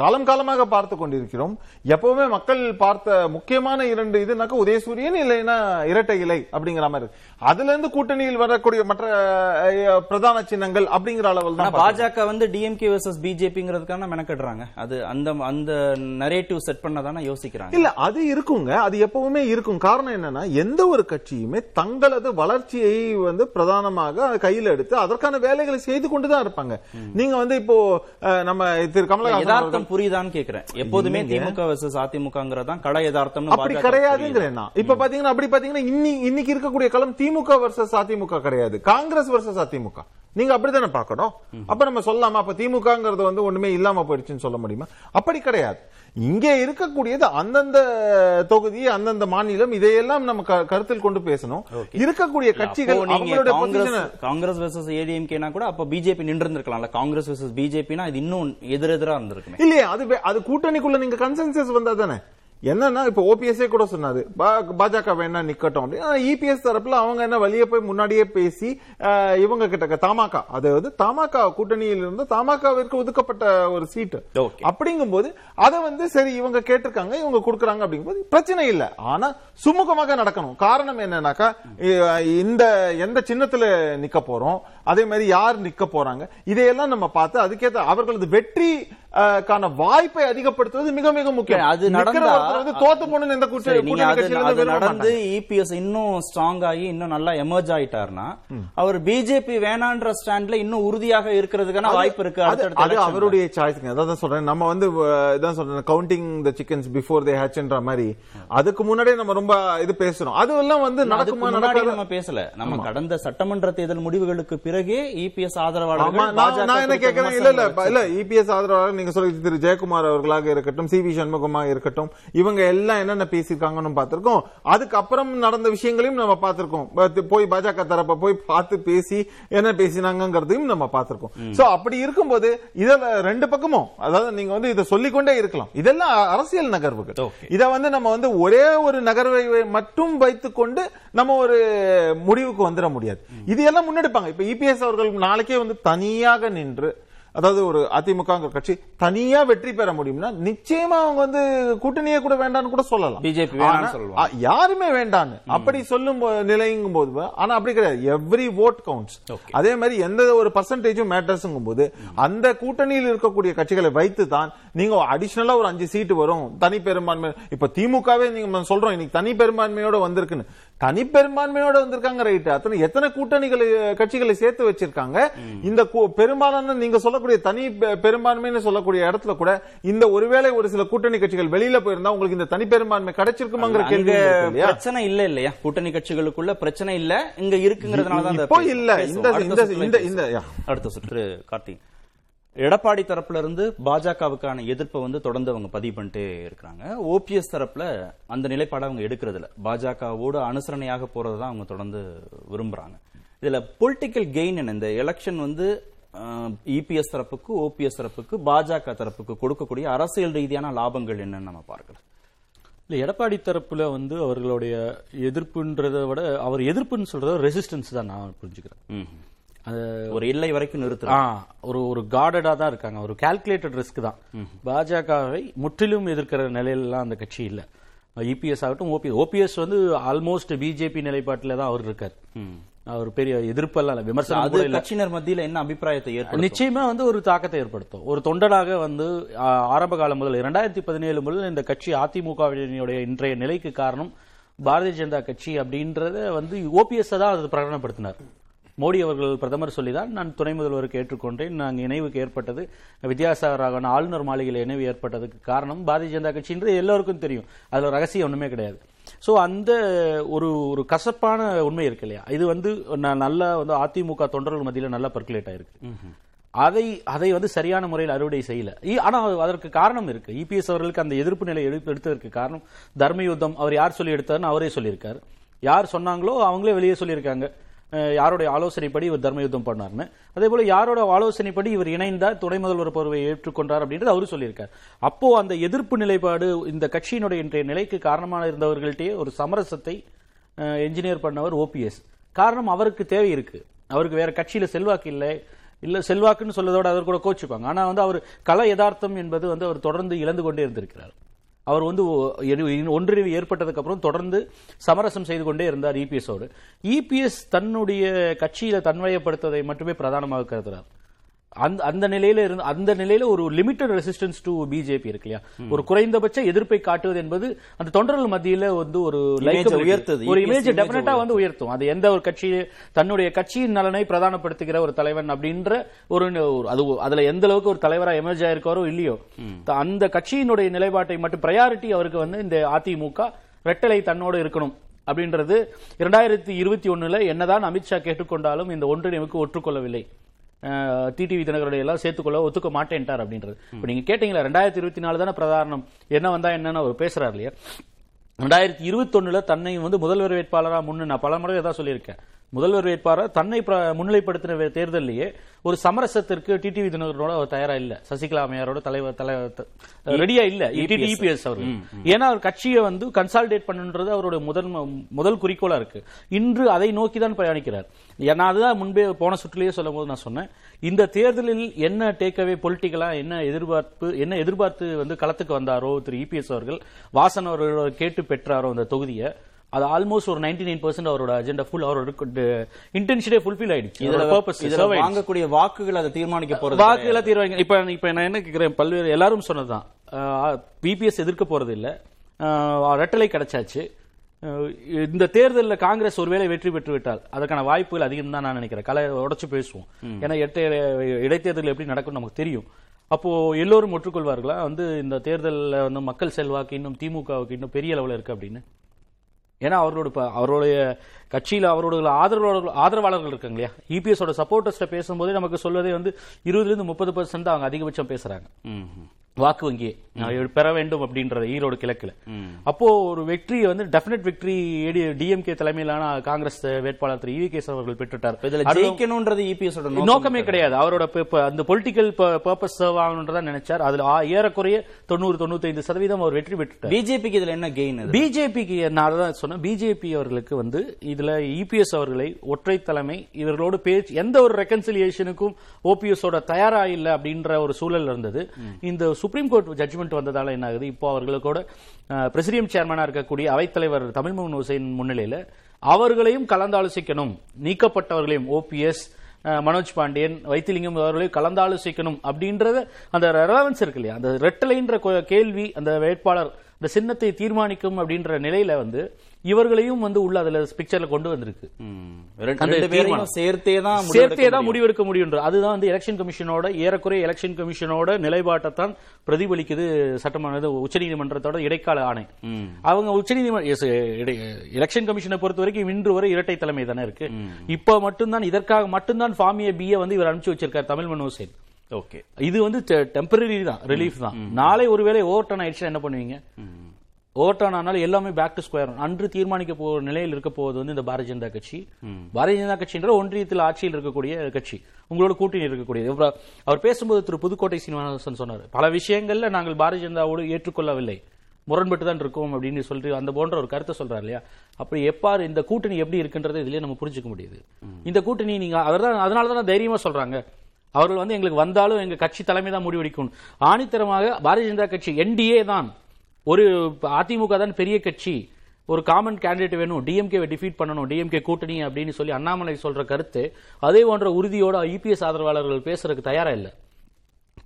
காலம் காலமாக பார்த்து கொண்டிருக்கிறோம். எப்பவுமே மக்கள் பார்த்த முக்கியமான இரண்டு இதுனாக்க உதயசூரியன் இல்லைன்னா இரட்டை இலை அப்படிங்கிற மாதிரி. அதுல இருந்து கூட்டணியில் வரக்கூடிய மற்ற பிரதான சின்னங்கள் அப்படிங்கிற அளவில் தான் பாஜக டிஎம்கே வெர்சஸ் பிஜேபிங்கிறதுக்கான மெனக்கடுறாங்க. அது அந்த நரேட்டிவ் செட் பண்ணதான யோசிக்கிறாங்க. இல்ல அது இருக்குங்க, அது எப்பவுமே இருக்கும். காரணம் என்னன்னா, எந்த ஒரு கட்சியுமே தங்களது வளர்ச்சியை பிரதானமாக கையில் எடுத்து அதற்கான வேலைகளை செய்து கொண்டுதான் இருப்பாங்க. நீங்க இப்போ நம்ம திரு கமலஹாசன் புரியுதான்னு கேக்குறேன். எப்போதுமே திமுக வெர்சஸ் அதிமுகங்கறத கட யதார்த்தம்னு அப்படி கிடையாதுங்கறேன் நான். இப்ப பாத்தீங்கன்னா அப்படி பாத்தீங்கன்னா இன்னைக்கு இருக்கக்கூடிய களம் திமுக வெர்சஸ் அதிமுக கிடையாது, காங்கிரஸ் வெர்சஸ் அதிமுக. நீங்க அப்படித்தானே பாக்கணும். அப்ப நம்ம சொல்லாமா அப்ப திமுகங்கிறது வந்து ஒண்ணுமே இல்லாம போயிடுச்சுன்னு சொல்ல முடியுமா? அப்படி கிடையாது. இங்கே இருக்கக்கூடியது அந்தந்த தொகுதி அந்தந்த மாநிலம், இதையெல்லாம் நம்ம கருத்தில் கொண்டு பேசணும். இருக்கக்கூடிய கட்சிகள் அவங்களோட காங்கிரஸ் வெர்சஸ் ஏடிஎம்கேனா கூட அப்ப பிஜேபி நின்று இருந்திருக்கலாம்ல. காங்கிரஸ் வெர்சஸ் பிஜேபினா இது இன்னும் எதிரெதிரா இருந்திருக்கு இல்லையா? அது கூட்டணிக்குள்ள நீங்க கன்சென்சஸ் வந்தா தானே. என்னன்னா இப்ப ஓபிஎஸ்ஏ கூட சொன்னாரு பாஜக வேணா நிக்கட்டும் அப்படின்னு. இபிஎஸ் தரப்புல அவங்க என்ன வெளியே போய் முன்னாடியே பேசி இவங்க கிட்ட தமாகா, அதாவது தமாகா கூட்டணியில் இருந்து தமாகாவிற்கு ஒதுக்கப்பட்ட ஒரு சீட்டு அப்படிங்கும் போது அதை வந்து சரி இவங்க கேட்டிருக்காங்க இவங்க கொடுக்குறாங்க அப்படிங்கும்போது பிரச்சனை இல்லை. ஆனா சுமூகமாக நடக்கணும். காரணம் என்னன்னாக்கா இந்த எந்த சின்னத்துல நிக்க போறோம், அதே மாதிரி யார் நிக்க போறாங்க, இதையெல்லாம் நம்ம பார்த்து அதுக்கேற்ற அவர்களது வெற்றி கான வாய்ப்பை அதிகப்படுத்துவது மிக மிக முக்கியம். அது நடந்து தோத்து போன இந்த கூட்டணி நடந்து இபிஎஸ் இன்னும் ஸ்ட்ராங் ஆகி இன்னும் நல்லா எமர்ஜ் ஆயிட்டாருன்னா அவர் பிஜேபி வேணான்ற ஸ்டாண்ட்ல இன்னும் உறுதியாக இருக்கிறதுக்கான வாய்ப்பு இருக்கு. அது அவருடைய சாய்ஸ்ங்க. அதான் சொல்றேன், நம்ம வந்து இதான் சொல்றேன் counting the chickens before they ஹேட்ச்ன்ற மாதிரி அதுக்கு முன்னாடியே நம்ம ரொம்ப இது பேசுறோம். அதெல்லாம் வந்து நடக்குமா நடக்காது நம்ம பேசல. நம்ம கடந்த சட்டமன்ற தேர்தல் முடிவுகளுக்கு பிறகு இபிஎஸ் ஆதரவாளர்கள் நான் என்ன கேக்குறேன், இல்ல இபிஎஸ் ஆதரவாளர்கள் நீங்க சொல்லிட்டு திரு ஜெயக்குமார் அவர்களாக இருக்கட்டும், சி வி சண்முகமாக இருக்கட்டும், இவங்க எல்லாம் என்னென்ன பேசியிருக்காங்கன்னு பார்த்திருக்கோம். அதுக்கப்புறம் நடந்த விஷயங்களையும் நம்ம பார்த்திருக்கோம். போய் பாஜக தரப்ப போய் பார்த்து பேசி என்ன பேசினாங்கிறதையும் நம்ம பார்த்திருக்கோம். சோ அப்படி இருக்கும்போது இதுல ரெண்டு பக்கமும் அதாவது நீங்க வந்து இதை சொல்லிக்கொண்டே இருக்கலாம். இதெல்லாம் அரசியல் நகர்வுகள். இதை வந்து நம்ம வந்து ஒரே ஒரு நகர்வை மட்டும் வைத்துக்கொண்டு நம்ம ஒரு முடிவுக்கு வந்துட முடியாது. இது எல்லாம் முன்னெடுப்பாங்க. இப்ப இபிஎஸ் அவர்கள் நாளைக்கே வந்து தனியாக நின்று அதாவது ஒரு அதிமுக கட்சி தனியா வெற்றி பெற முடியும்னா நிச்சயமா அவங்க வந்து கூட்டணியே கூட வேண்டான்னு கூட சொல்லலாம். பிஜேபி யாருமே வேண்டான்னு அப்படி சொல்லும் நிலைங்கும் போது ஆனா அப்படி கிடையாது. Every vote counts. அதே மாதிரி எந்த ஒரு பர்சன்டேஜும் மேட்டர்ஸ்ங்கும் போது அந்த கூட்டணியில் இருக்கக்கூடிய கட்சிகளை வைத்து தான் நீங்க அடிஷனலா ஒரு 5 சீட்டு வரும் தனி பெரும்பான்மை. இப்ப திமுகவே நீங்க சொல்றோம் இன்னைக்கு தனி பெரும்பான்மையோட வந்திருக்குன்னு. தனி பெரும்பான்மையோட வந்திருக்காங்க ரைட். அத்தனை எத்தனை கூட்டணிகளை கட்சிகளை சேர்த்து வச்சிருக்காங்க. இந்த பெரும்பாலான நீங்க சொல்ல தனி பெரும்பான்மைன்னு சொல்லக்கூடிய இடத்துல கூட இந்த ஒருவேளை ஒரு சில கூட்டணி கட்சிகள் வெளியில போயிருந்தா உங்களுக்கு இந்த தனி பெரும்பான்மை கிடைச்சிருக்குமாங்கிற கேள்வி பிரச்சனை இல்ல இல்லையா? கூட்டணி கட்சிகளுக்குள்ள பிரச்சனை இல்ல இங்க இருக்குங்கிறதுனால. அடுத்த சுற்று கார்த்திக் எடப்பாடி தரப்புல இருந்து பாஜகவுக்கான எதிர்ப்பை வந்து தொடர்ந்து அவங்க பதிவு பண்ணிட்டே இருக்கிறாங்க. ஓபிஎஸ் தரப்புல அந்த நிலைப்பாடு அவங்க எடுக்கிறது இல்ல, பாஜகவோட அனுசரணையாக போறதுதான் அவங்க தொடர்ந்து விரும்புறாங்க. இதுல பொலிட்டிக்கல் கெயின் என்ன? இந்த எலெக்ஷன் வந்து இபிஎஸ் தரப்புக்கு ஓபிஎஸ் தரப்புக்கு பாஜக தரப்புக்கு கொடுக்கக்கூடிய அரசியல் ரீதியான லாபங்கள் என்னன்னு நம்ம பார்க்கலாம். இல்லை எடப்பாடி தரப்புல வந்து அவர்களுடைய எதிர்ப்புன்றதை விட அவர் எதிர்ப்புன்னு சொல்றத ரெசிஸ்டன்ஸ் தான் நான் புரிஞ்சுக்கிறேன். அது ஒரு எல்லை வரைக்கும் நிறுத்தலாம். ஒரு ஒரு கார்டடா தான் இருக்காங்க. ஒரு கால்குலேட்டட் ரிஸ்க் தான். பாஜகவை முற்றிலும் எதிர்க்கிற நிலையிலாம் அந்த கட்சி இல்லை. இபிஎஸ் ஆகட்டும் ஓபிஎஸ் வந்து ஆல்மோஸ்ட் பிஜேபி நிலைப்பாட்டில தான் அவர் இருக்காரு. ஒரு பெரிய எதிர்ப்பெல்லாம் விமர்சனம் கட்சியினர் மத்தியில் என்ன அபிப்பிராயத்தை ஏற்படுத்தும் நிச்சயமா வந்து ஒரு தாக்கத்தை ஏற்படுத்தும். ஒரு தொண்டனாக வந்து ஆரம்ப காலம் முதல் 2017 முதல் இந்த கட்சி அதிமுகவினுடைய இன்றைய நிலைக்கு காரணம் பாரதிய ஜனதா கட்சி அப்படின்றத வந்து ஓபிஎஸ் தான் அது பிரகடனப்படுத்தினார். மோடி அவர்கள் பிரதமர் சொல்லிதான் நான் துணை முதல்வருக்கு ஏற்றுக்கொண்டேன், நாங்கள் இணைவுக்கு ஏற்பட்டது வித்யாசாகராக ஆளுநர் மாளிகையில் இணைவு ஏற்பட்டதுக்கு காரணம் பாரதிய ஜனதா கட்சின்றது எல்லாருக்கும் தெரியும். அதுல ரகசியம் ஒண்ணுமே கிடையாது. ஸோ அந்த ஒரு ஒரு கசப்பான உண்மை இருக்கு இல்லையா? இது வந்து நல்லா வந்து அதிமுக தொண்டர்கள் மத்தியில் நல்லா பர்குலேட் ஆயிருக்கு. அதை வந்து சரியான முறையில் அறுவடை செய்யல. ஆனால் அதற்கு காரணம் இருக்கு. இபிஎஸ் அவர்களுக்கு அந்த எதிர்ப்பு நிலை எடுத்ததற்கு காரணம் தர்மயுத்தம். அவர் யார் சொல்லி எடுத்தாருன்னு அவரே சொல்லியிருக்காரு. யார் சொன்னாங்களோ அவங்களே வெளியே சொல்லியிருக்காங்க யாருடைய ஆலோசனைப்படி இவர் தர்மயுத்தம் பண்ணார்னு. அதே போல யாரோட ஆலோசனைப்படி இவர் இணைந்தார் துணை முதல்வர் பொறுப்பை ஏற்றுக்கொண்டார் அப்படின்றது அவரு சொல்லியிருக்கார். அப்போ அந்த எதிர்ப்பு நிலைப்பாடு இந்த கட்சியினுடைய இன்றைய நிலைக்கு காரணமாக இருந்தவர்கள்ட்டே ஒரு சமரசத்தை என்ஜினியர் பண்ணவர் ஓபிஎஸ். காரணம் அவருக்கு தேவை இருக்கு. அவருக்கு வேற கட்சியில செல்வாக்கு இல்லை செல்வாக்குன்னு சொல்லதோட அவர் கூட கோச்சுப்பாங்க. ஆனா வந்து அவர் கல யதார்த்தம் என்பது வந்து அவர் தொடர்ந்து இழந்து கொண்டே இருந்திருக்கிறார். அவர் வந்து ஒன்றிணைவு ஏற்பட்டதுக்கு அப்புறம் தொடர்ந்து சமரசம் செய்து கொண்டே இருந்தார் இபிஎஸ் ஓடு. இபிஎஸ் தன்னுடைய கட்சியில தன்வயப்படுத்துவதை மட்டுமே பிரதானமாக கருதுறார். அந்த நிலையில இருந்து அந்த நிலையில ஒரு லிமிட்டட் ரெசிஸ்டன்ஸ் டு பிஜேபி இருக்கு இல்லையா, ஒரு குறைந்தபட்ச எதிர்ப்பை காட்டுவது என்பது அந்த தொண்டர்கள் மத்தியில வந்து ஒரு இமேஜ் டெஃபினட்டா வந்து உயர்த்தும். அது எந்த ஒரு கட்சி தன்னுடைய கட்சியின் நலனை பிரதானப்படுத்துகிற ஒரு தலைவன் அப்படின்ற ஒரு அதுல எந்த அளவுக்கு ஒரு தலைவரா எமர்ஜ் ஆயிருக்காரோ இல்லையோ, அந்த கட்சியினுடைய நிலைப்பாட்டை மட்டும் பிரையாரிட்டி அவருக்கு வந்து இந்த அதிமுக ரெட்டலை தன்னோடு இருக்கணும் அப்படின்றது 2021 என்னதான் அமித்ஷா கேட்டுக்கொண்டாலும் இந்த ஒன்றிணைவுக்கு ஒற்றுக்கொள்ளவில்லை, டிடிவி தினகரனுடைய எல்லாம் சேர்த்துக்கொள்ள ஒத்துக்க மாட்டேன்ட்டார் அப்படின்றது. இப்போ நீங்க கேட்டீங்களா 2024 தானே பிரதானம், என்ன வந்தா என்னன்னு அவர் பேசுறாரு இல்லையா. 2021 தன்னை வந்து முதல்வர் வேட்பாளராக நான் பல முறை தான் சொல்லியிருக்கேன், முதல்வர் வேட்பாளர் தன்னை முன்னிலைப்படுத்தின தேர்தலிலேயே ஒரு சமரசத்திற்கு டிடிவி தினகரனோட அவர் தயாரா இல்ல, சசிகலா அம்மையாரோட தலைவர் ரெடியா இல்ல இபிஎஸ் அவர்கள். ஏன்னா அவர் கட்சியை வந்து கன்சால்டேட் பண்ணுன்றது அவருடைய முதல் குறிக்கோளா இருக்கு. இன்று அதை நோக்கி தான் பயணிக்கிறார். ஏன்னா அதுதான் முன்பே போன சுற்றுலேயே சொல்லும் போது நான் சொன்னேன், இந்த தேர்தலில் என்ன டேக்அவே பொலிட்டிக்கலா என்ன எதிர்பார்த்து வந்து களத்துக்கு வந்தாரோ திரு இபிஎஸ் அவர்கள், வாசன் அவர்களோட கேட்டு பெற்றாரோ அந்த தொகுதியை, அது ஆல்மோஸ்ட் ஒரு 99% அவரோட அஜெண்டா ஃபுல் அவரோட இன்டென்ஷனே ஃபுல்ஃபில் ஆயிடுச்சு. இதோட பர்பஸ் இதுல வாங்கக்கூடிய வாக்குகள் அதை தீர்மானிக்க போறது, வாக்குகளை தீர்மானிக்க. இப்ப நான் என்ன கேக்குறேன், பல்வேறு எல்லாரும் சொன்னதுதான், பிபிஎஸ் எதிர்க்க போறது இல்ல, ரெட்டலை கிடைச்சாச்சு, இந்த தேர்தலில் காங்கிரஸ் ஒருவேளை வெற்றி பெற்று விட்டால் அதற்கான வாய்ப்புகள் அதிகம் தான் நான் நினைக்கிறேன். கலை உடச்சு பேசுவோம், ஏன்னா இடைத்தேர்தல் எப்படி நடக்கும் நமக்கு தெரியும். அப்போ எல்லோரும் ஒற்றுக்கொள்வார்களா வந்து இந்த தேர்தலில் வந்து மக்கள் செல்வாக்கு இன்னும் திமுகவுக்கு இன்னும் பெரிய அளவில் இருக்கு அப்படின்னு. ஏன்னா அவருடைய கட்சியில் அவருடைய ஆதரவாளர்கள் இருக்காங்க இல்லையா. இபிஎஸ் ஓட சப்போர்ட்டர்ஸ்ல பேசும்போதே நமக்கு சொல்வதே வந்து 20-30% அவங்க அதிகபட்சம் பேசுறாங்க, வாக்கு வங்கியை பெற வேண்டும் அப்படின்றது ஈரோடு கிழக்குல. அப்போ ஒரு வெற்றியை வந்து டெஃபினட் வெற்றி டிஎம்கே தலைமையிலான காங்கிரஸ் வேட்பாளர் திரு இவி கேசவ் அவர்கள் பெற்றுட்டார். நோக்கமே கிடையாது அவரோட அந்த பொலிட்டிக்கல் பர்பஸ் சர்வ் ஆகணும்ன்றதான் நினைச்சார். அதுல ஏறக்குறைய 90-95% அவர் வெற்றி பெற்றுட்டார். பிஜேபிக்கு இதுல என்ன கெயின்? பிஜேபிக்கு நான் சொன்னேன், பிஜேபி அவர்களுக்கு வந்து இதுல இபிஎஸ் அவர்களை ஒற்றை தலைமை இவர்களோடு பேச்சு, எந்த ஒரு ரெகன்சிலியேஷனுக்கும் ஓபிஎஸ் ஓட தயாரா இல்ல அப்படின்ற ஒரு சூழல் இருந்தது. இந்த சுப்ரீம் கோர்ட் ஜட்ஜ்மெண்ட் வந்ததால என்ன ஆகுது, இப்போ அவர்களுக்கோட பிரசிடியம் சேர்மனா இருக்கக்கூடிய அவைத்தலைவர் தமிழ்மகன் ஹுசைன் முன்னிலையில் அவர்களையும் கலந்தாலோசிக்கணும், நீக்கப்பட்டவர்களையும் ஓபிஎஸ் மனோஜ் பாண்டியன் வைத்திலிங்கம் அவர்களையும் கலந்தாலோசிக்கணும் அப்படின்றத அந்த ரெலவன்ஸ் இருக்கு இல்லையா. அந்த ரெட்டலைன்ற கேள்வி அந்த வேட்பாளர் இந்த சின்னத்தை தீர்மானிக்கும் அப்படின்ற நிலையில வந்து இவர்களையும் வந்து உள்ள அதுல பிக்சர்ல கொண்டு வந்திருக்கு. சேர்த்தேதான் முடிவெடுக்க முடியும். அதுதான் வந்து எலெக்ஷன் கமிஷனோட ஏறக்குறைய எலெக்ஷன் கமிஷனோட நிலைப்பாட்டைத்தான் பிரதிபலிக்குது சட்டமன்ற உச்சநீதிமன்றத்தோட இடைக்கால ஆணை. அவங்க உச்சநீதிமன்ற எலெக்ஷன் கமிஷனை பொறுத்த வரைக்கும் இன்று வரை இரட்டை தலைமை தானே இருக்கு. இப்ப மட்டும்தான் இதற்காக மட்டும்தான் ஃபார்மிய பிஏ வந்து இவர் அனுப்பிச்சு வச்சிருக்காரு தமிழ்மன் ஹுசைன். ஓகே, இது வந்து டெம்பரரி தான், ரிலீஃப் தான். நாளை ஒருவேளை ஓவர் டர்ன் ஆயிடுச்சுன்னா என்ன பண்ணுவீங்க? ஓவர்டர்ன் ஆனாலும் எல்லாமே பேக் டு ஸ்கொயர் ஒன். அன்று தீர்மானிக்க போகிற நிலையில் இருக்க போவது வந்து இந்த பாரதிய ஜனதா கட்சி. பாரதிய ஜனதா கட்சி என்ற ஒன்றியத்தில் ஆட்சியில் இருக்கக்கூடிய கட்சி, உங்களோட கூட்டணி இருக்கக்கூடிய. அவர் பேசும்போது திரு புதுக்கோட்டை சீனிவாசன் சொன்னார், பல விஷயங்கள்ல நாங்கள் பாரதிய ஜனதாவோடு ஏற்றுக்கொள்ளவில்லை, முரண்பட்டு தான் இருக்கும் அப்படின்னு சொல்லிட்டு அந்த போன்ற ஒரு கருத்தை சொல்றாரு இல்லையா. அப்படி எப்பாரு இந்த கூட்டணி எப்படி இருக்குன்றது இதுலயே நம்ம புரிஞ்சுக்க முடியுது. இந்த கூட்டணி நீங்க அதனாலதான் தைரியமா சொல்றாங்க அவர்கள் வந்து எங்களுக்கு வந்தாலும் எங்க கட்சி தலைமை தான் முடிவெடுக்கும் ஆணித்தரமாக. பாரதிய ஜனதா கட்சி என்டிஏ தான், ஒரு அதிமுக தான் பெரிய கட்சி, ஒரு காமன் கேண்டிடேட் வேணும், டிஎம்கேவை டிஃபீட் பண்ணணும், டிஎம்கே கூட்டணி அப்படின்னு சொல்லி அண்ணாமலை சொல்ற கருத்து அதே போன்ற உறுதியோட இபிஎஸ் ஆதரவாளர்கள் பேசுறதுக்கு தயாரா இல்லை.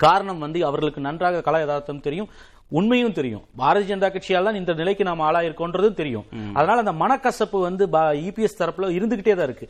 காரணம் வந்து அவர்களுக்கு நன்றாக கல யதார்த்தம் தெரியும், உண்மையும் தெரியும். பாரதிய ஜனதா கட்சியால் தான் இந்த நிலைக்கு நாம் ஆளாயிருக்கோன்றதும் தெரியும். அதனால அந்த மனக்கசப்பு வந்து இபிஎஸ் தரப்புல இருந்துகிட்டே தான் இருக்கு.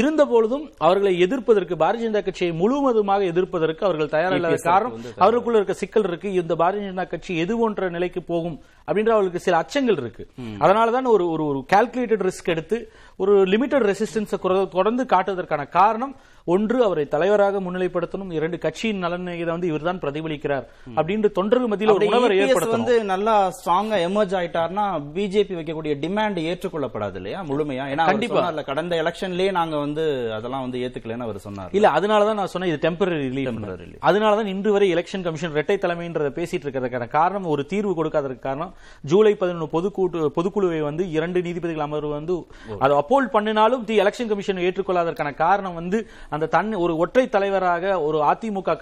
இருந்த பொழுதும் அவர்களை எதிர்ப்பதற்கு, பாரதிய ஜனதா கட்சியை முழுவதுமாக எதிர்ப்பதற்கு அவர்கள் தயாரில்லாத காரணம் அவர்களுக்குள்ள இருக்க சிக்கல் இருக்கு. இந்த பாரதிய ஜனதா கட்சி எது போன்ற நிலைக்கு போகும் அப்படின்ற அவர்களுக்கு சில அச்சங்கள் இருக்கு. அதனாலதான் ஒரு ஒரு கால்குலேட்டட் ரிஸ்க் எடுத்து ஒரு லிமிட்டட் ரெசிஸ்டன்ஸை தொடர்ந்து காட்டுவதற்கான காரணம், ஒன்று அவரை தலைவராக முன்னிலைப்படுத்தணும், இரண்டு கட்சியின் நலனை வந்து இவர் தான் பிரதிபலிக்கிறார் அப்படின்ற தொண்டர்கள் மத்தியில் ஒரு உணர்வை ஏற்படுத்தணும். வந்து நல்லா ஸ்ட்ராங்கா எமர்ஜ் ஆயிட்டார்னா பிஜேபி வைக்கக்கூடிய டிமாண்ட் ஏற்றுக்கொள்ளப்படாது இல்லையா முழுமையா. ஏன்னா கண்டிப்பா கடந்த எலெக்ஷன்லயே நாங்க வந்து அதெல்லாம் வந்து ஏத்துக்கலன்னு அவர் சொன்னார் இல்ல. அதனாலதான் நான் சொன்னேன் இது டெம்பரரி ரிலீஃப். அதனாலதான் இன்று வரை எலெக்ஷன் கமிஷன் இரட்டை தலைமைன்றத பேசிட்டு இருக்கிறதுக்கான காரணம், ஒரு தீர்வு கொடுக்காததுக்கு காரணம், ஜூலை 11 பொதுக்குழுவை வந்து 2 நீதிபதிகள் அமர்வு வந்து அதை அப்போல் பண்ணினாலும் எலெக்ஷன் கமிஷன் ஏற்றுக்கொள்ளாதற்கான காரணம் வந்து அந்த தன்னை ஒரு ஒற்றை தலைவராக ஒரு அதிமுக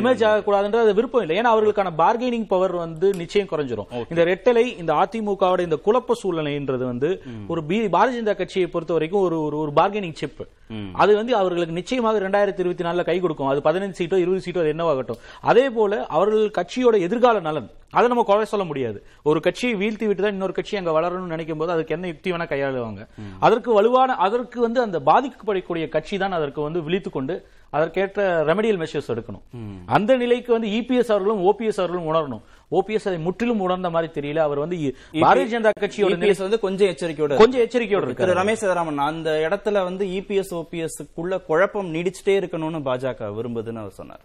எமர்ஜ் ஆகக்கூடாதுன்றது விருப்பம் இல்லை. ஏன்னா அவர்களுக்கான பார்கெனிங் பவர் வந்து நிச்சயம் குறைஞ்சிரும். இந்த ரெட்டலை இந்த அதிமுகவோட இந்த குழப்ப சூழ்நிலைன்றது வந்து ஒரு பாரதிய ஜனதா கட்சியை பொறுத்த வரைக்கும் ஒரு பார்கெனிங் சிப். அது வந்து அவர்களுக்கு நிச்சயமாக 2024 கை கொடுக்கும். அது 15 சீட்டோ 20 சீட்டோ என்னவாகட்டும். அதே போல அவர்கள் கட்சியோட எதிர்கால நலன் அதை நம்ம குறை சொல்ல முடியாது. ஒரு கட்சியை வீழ்த்தி விட்டு தான் இன்னொரு கட்சி அங்க வளரணும்னு நினைக்கும் போது அதுக்கு என்ன யுக்தி வேணா கையாளுவாங்க. அதற்கு வலுவான அதற்கு வந்து அந்த பாதிக்கப்படக்கூடிய கட்சி தான் அதற்கு வந்து விழித்து கொண்டு அதற்கேற்ற ரெமடியல் மெஷர்ஸ் எடுக்கணும். அந்த நிலைக்கு வந்து இபிஎஸ் அவர்களும் ஓபிஎஸ் அவர்களும் உணரணும். ஓபிஎஸ் அதை முற்றிலும் உணர்ந்த மாதிரி தெரியல. அவர் வந்து பாரதிய ஜனதா கட்சியோட நிலையில வந்து கொஞ்சம் எச்சரிக்கையோட இருக்காரு ரமேஷ் சதாராமன். அந்த இடத்துல வந்து இபிஎஸ் ஓபிஎஸ்க்குள்ள குழப்பம் நீடிச்சுட்டே இருக்கணும்னு பாஜக விரும்புதுன்னு அவர் சொன்னார்.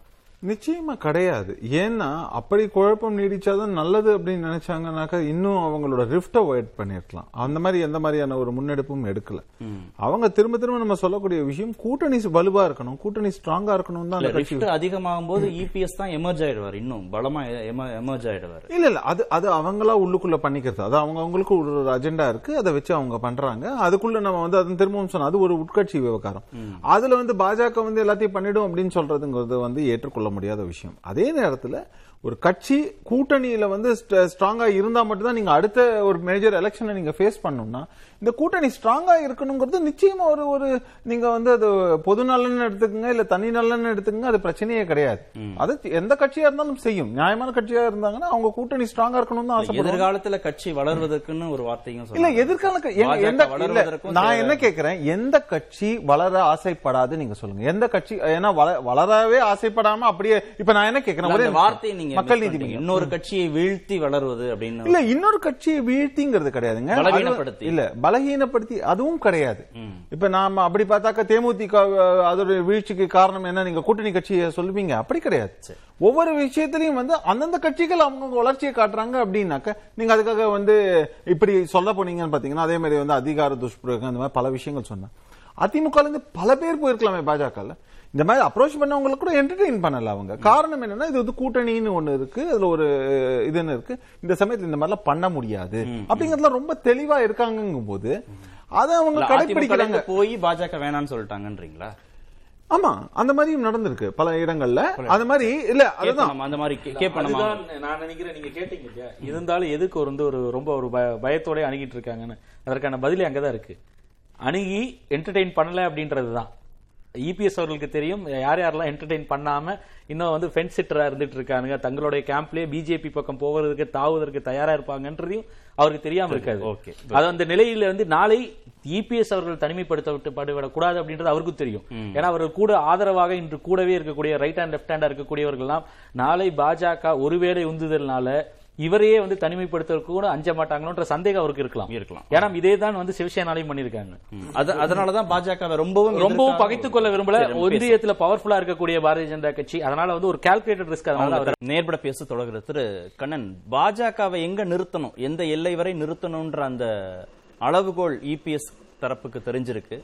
நிச்சயமா கிடையாது. ஏன்னா அப்படி குழப்பம் நீடிச்சாதான் நல்லது அப்படின்னு நினைச்சாங்கன்னாக்கா இன்னும் அவங்களோட ரிஃப்டை ஒயிட் பண்ணிருக்கலாம். அந்த மாதிரி எந்த மாதிரியான ஒரு முன்னெடுப்பும் எடுக்கல. அவங்க திரும்ப திரும்ப நம்ம சொல்லக்கூடிய விஷயம் கூட்டணி வலுவா இருக்கணும், கூட்டணி ஸ்ட்ராங்கா இருக்கணும் தான். அதிகமாகும் போது இபிஎஸ் தான் எமர்ஜ் ஆயிடுவார், இன்னும் பலமா எமர்ஜ் ஆயிடுவார். இல்ல அது அவங்களா உள்ளுக்குள்ள பண்ணிக்கிறது. அது அவங்களுக்கு ஒரு அஜெண்டா இருக்கு, அதை வச்சு அவங்க பண்றாங்க. அதுக்குள்ள நம்ம வந்து அது திரும்பவும் சொன்னா அது ஒரு உட்கட்சி விவகாரம். அதுல வந்து பாஜக வந்து எல்லாத்தையும் பண்ணிடும் அப்படின்னு சொல்றதுங்கிறது வந்து ஏற்றுக்கொள்ள முடியாத விஷயம். அதே நேரத்தில் ஒரு கட்சி கூட்டணியில வந்து ஸ்ட்ராங்கா இருந்தா மட்டும் தான் நீங்க அடுத்த ஒரு மேஜர் எலெக்ஷனை நீங்க ஃபேஸ் பண்ணணும்னா இந்த கூட்டணி ஸ்ட்ராங்கா இருக்கணுங்கிறது நிச்சயமா ஒரு நீங்க வந்து அது பொது நலன்னு எடுத்துக்கங்க இல்ல தனி நலன்னு எடுத்துக்கங்க, அது பிரச்சனையே கிடையாது. அது எந்த கட்சியா இருந்தாலும் செய்யும். நியாயமான கட்சியா இருந்தாங்கன்னா அவங்க கூட்டணி ஸ்ட்ராங்கா இருக்கணும் தான் ஆசைப்படுவாங்க. எதிர்காலத்துல கட்சி வளர்வதற்குன்னு ஒரு வார்த்தையும் இல்ல எதிர்காலத்துக்கு நான் என்ன கேட்கிறேன், எந்த கட்சி வளர ஆசைப்படாது நீங்க சொல்லுங்க. எந்த கட்சி ஏன்னா வளரவே ஆசைப்படாம அப்படியே இப்ப நான் என்ன கேட்கிறேன், ஒரே வார்த்தை நீங்க மக்கள் நீதி இன்னொரு கட்சியை வீழ்த்தி வளர்வது அப்படின்னு இல்ல, இன்னொரு கட்சியை வீழ்த்திங்கிறது கிடையாதுங்க. இல்ல பலகீனப்படுத்தி அதுவும் கிடையாது. இப்ப நாம அப்படி பார்த்தாக்க தேமுதிக அதோட வீழ்ச்சிக்கு காரணம் என்ன நீங்க கூட்டணி கட்சியை சொல்லுவீங்க, அப்படி கிடையாது. ஒவ்வொரு விஷயத்திலையும் வந்து அந்தந்த கட்சிகள் அவங்க வளர்ச்சியை காட்டுறாங்க அப்படின்னாக்க நீங்க அதுக்காக வந்து இப்படி சொல்ல போனீங்கன்னு பாத்தீங்கன்னா அதே மாதிரி வந்து அதிகார துஷ்பிரயோகம் அந்த மாதிரி பல விஷயங்கள் சொன்னா அதிமுக இருந்து பல பேர் போயிருக்கலாமே பாஜக. இந்த மாதிரி அப்ரோச் பண்ணவங்களுக்கு கூட என்டர்டெயின் பண்ணல அவங்க. காரணம் என்னன்னா இது வந்து கூட்டணின்னு ஒண்ணு இருக்கு, அதுல ஒரு இதுன்னு இருக்கு, இந்த சமயத்துல இந்த மாதிரிலாம் பண்ண முடியாது அப்படிங்கறதுல ரொம்ப தெளிவா இருக்காங்கும் போது அதை அவங்க கடைபிடிக்கிறாங்க. போய் பாஜக வேணான்னு சொல்லிட்டாங்கன்றீங்களா? ஆமா, அந்த மாதிரியும் நடந்திருக்கு பல இடங்கள்ல. அது மாதிரி இல்ல அதுதான் அந்த மாதிரி நான் நினைக்கிறேன். நீங்க கேட்டீங்க இருந்தாலும் எதுக்கு ஒரு ரொம்ப ஒரு பயத்தோட அணுகிட்டு இருக்காங்கன்னு, அதற்கான பதிலே அங்கதான் இருக்கு. அணுகி என்டர்டெயின் பண்ணல அப்படின்றதுதான். இபிஎஸ் அவர்களுக்கு தெரியும் யார் யாரெல்லாம் என்டர்டெயின் பண்ணாம இன்னும் வந்து ஃபென்ஸ் சிட்டரா இருந்துட்டு இருக்காங்க, தங்களுடைய கேம்ப்லயே பிஜேபி பக்கம் போவதற்கு தாவுவதற்கு தயாரா இருப்பாங்கன்றதையும் அவருக்கு தெரியாம இருக்காது. அது அந்த நிலையில வந்து நாளை இபிஎஸ் அவர்கள் தனிமைப்படுத்தப்பட்டுவிடக் கூடாது அப்படின்றது அவருக்கும் தெரியும். ஏன்னா அவர்கள் கூட ஆதரவாக இன்று கூடவே இருக்கக்கூடிய ரைட் ஹேண்ட் லெப்ட் ஹேண்டா இருக்கக்கூடியவர்கள் எல்லாம் நாளை பாஜக ஒருவேளை உந்துதல்னால இவரையே வந்து தனிமைப்படுத்துவதற்கு கூட அஞ்ச மாட்டாங்களோன்ற சந்தேகம் அவருக்கு இருக்கலாம். ஏன்னா இதே தான் வந்து சிவசேனாலையும் பண்ணிருக்காங்க. அதனாலதான் பாஜக ரொம்பவும் ரொம்பவும் பகைத்துக் கொள்ள விரும்பல. ஒன்றியத்துல பவர்ஃபுல்லா இருக்கக்கூடிய பாரதிய ஜனதா கட்சி, அதனால வந்து ஒரு கால்குலேட்டட் ரிஸ்க். அதனால நேர்பட பேச தொடர்கிற திரு கண்ணன், பாஜகவை எங்க நிறுத்தணும், எந்த எல்லை வரை நிறுத்தணும்ன்ற அந்த அளவுகோல் இபிஎஸ் தரப்புக்கு தெரிஞ்சிருக்கு.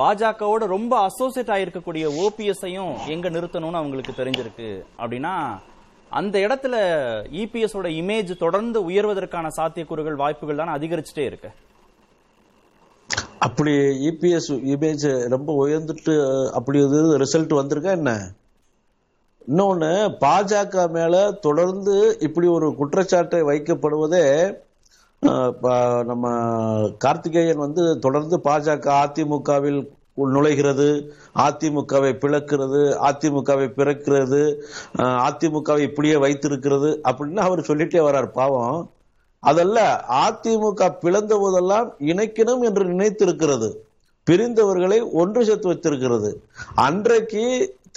பாஜகவோட ரொம்ப அசோசியேட் ஆயிருக்கக்கூடிய ஓபிஎஸ்ஐயும் எங்க நிறுத்தணும்னு அவங்களுக்கு தெரிஞ்சிருக்கு. அப்படின்னா அந்த இடத்துல இபிஎஸ் ஓட இமேஜ் தொடர்ந்து உயர்வதற்கான சாத்தியக்கூறுகள் வாய்ப்புகள் தான் அதிகரிச்சுட்டே இருக்கு. அப்படி இபிஎஸ் இமேஜ் ரொம்ப உயர்ந்துட்டு அப்படி ரிசல்ட் வந்திருக்கா என்ன? இன்னொன்னு, பாஜக மேல தொடர்ந்து இப்படி ஒரு குற்றச்சாட்டை வைக்கப்படுவதே நம்ம கார்த்திகேயன் வந்து தொடர்ந்து பாஜக அதிமுகவில் நுழைகிறது, அதிமுகவை பிளக்கிறது, அதிமுகவை பிறக்கிறது, அதிமுகவை இப்படியே வைத்திருக்கிறது அப்படின்னு அவர் சொல்லிட்டே வர்றார். பாவம், அதல்ல அதிமுக பிளந்த போதெல்லாம் இணைக்கணும் என்று நினைத்திருக்கிறது, பிரிந்தவர்களை ஒன்று சேர்த்து வைத்திருக்கிறது. அன்றைக்கு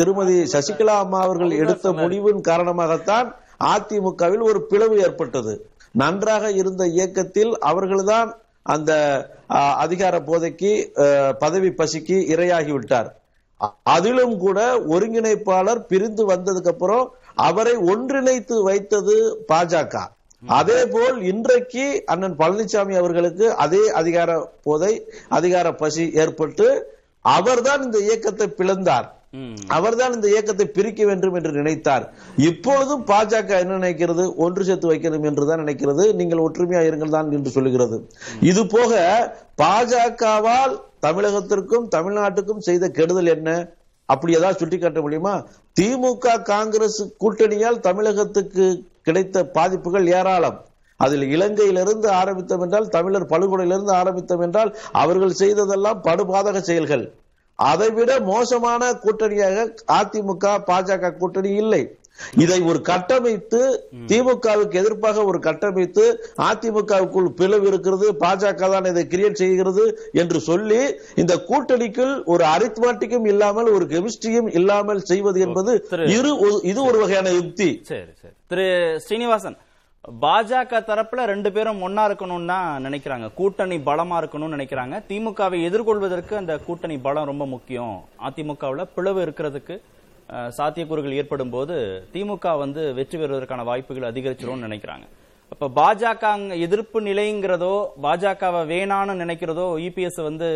திருமதி சசிகலா அம்மா அவர்கள் எடுத்த முடிவின் காரணமாகத்தான் அதிமுகவில் ஒரு பிளவு ஏற்பட்டது. நன்றாக இருந்த இயக்கத்தில் அவர்கள்தான் அந்த அதிகார போதைக்கு பதவி பசிக்கு இரையாகிவிட்டார். அதிலும் கூட ஒருங்கிணைப்பாளர் பிரிந்து வந்ததுக்கு அப்புறம் அவரை ஒன்றிணைத்து வைத்தது பாஜக. அதே போல் இன்றைக்கு அண்ணன் பழனிசாமி அவர்களுக்கு அதே அதிகார போதை அதிகார பசி ஏற்பட்டு அவர்தான் இந்த இயக்கத்தை பிளந்தார், அவர்தான் இந்த இயக்கத்தை பிரிக்க வேண்டும் என்று நினைத்தார். இப்பொழுதும் பாஜக என்ன நினைக்கிறது, ஒன்று சேர்த்து வைக்கணும் என்றுதான் நினைக்கிறது. நீங்கள் ஒற்றுமையா இருங்கள் தான் என்று சொல்லுகிறது. இது போக பாஜகவால் தமிழகத்திற்கும் தமிழ்நாட்டுக்கும் செய்த கெடுதல் என்ன, அப்படி ஏதாவது சுட்டிக்காட்ட முடியுமா? திமுக காங்கிரஸ் கூட்டணியால் தமிழகத்துக்கு கிடைத்த பாதிப்புகள் ஏராளம். அதில் இலங்கையிலிருந்து ஆரம்பித்தோம் என்றால், தமிழர் படுகொலையிலிருந்து ஆரம்பித்தோம் என்றால், அவர்கள் செய்ததெல்லாம் படுபாதக செயல்கள். அதைவிட மோசமான கூட்டணியாக அதிமுக பாஜக கூட்டணி இல்லை. இதை ஒரு கட்டமைத்து, திமுகவுக்கு எதிர்ப்பாக ஒரு கட்டமைத்து, அதிமுகவுக்குள் பிளவு இருக்கிறது, பாஜக தான் இதை கிரியேட் செய்கிறது என்று சொல்லி இந்த கூட்டணிக்குள் ஒரு அரித்மேட்டிக்கும் இல்லாமல் ஒரு கெமிஸ்ட்ரியும் இல்லாமல் செய்வது என்பது இது ஒரு வகையான யுக்தி. திரு ஸ்ரீனிவாசன், பாஜக தரப்புல ரெண்டு பேரும் ஒன்னா இருக்கணும் தான் நினைக்கிறாங்க, கூட்டணி பலமா இருக்கணும்னு நினைக்கிறாங்க. திமுகவை எதிர்கொள்வதற்கு அந்த கூட்டணி பலம் ரொம்ப முக்கியம். அதிமுகவில் பிளவு இருக்கிறதுக்கு சாத்தியக்கூறுகள் ஏற்படும் போது திமுக வந்து வெற்றி பெறுவதற்கான வாய்ப்புகள் அதிகரிச்சிடும் நினைக்கிறாங்க. அப்ப பாஜக எதிர்ப்பு நிலைங்கிறதோ, பாஜகவை வேணான்னு நினைக்கிறதோ, இபிஎஸ் வந்து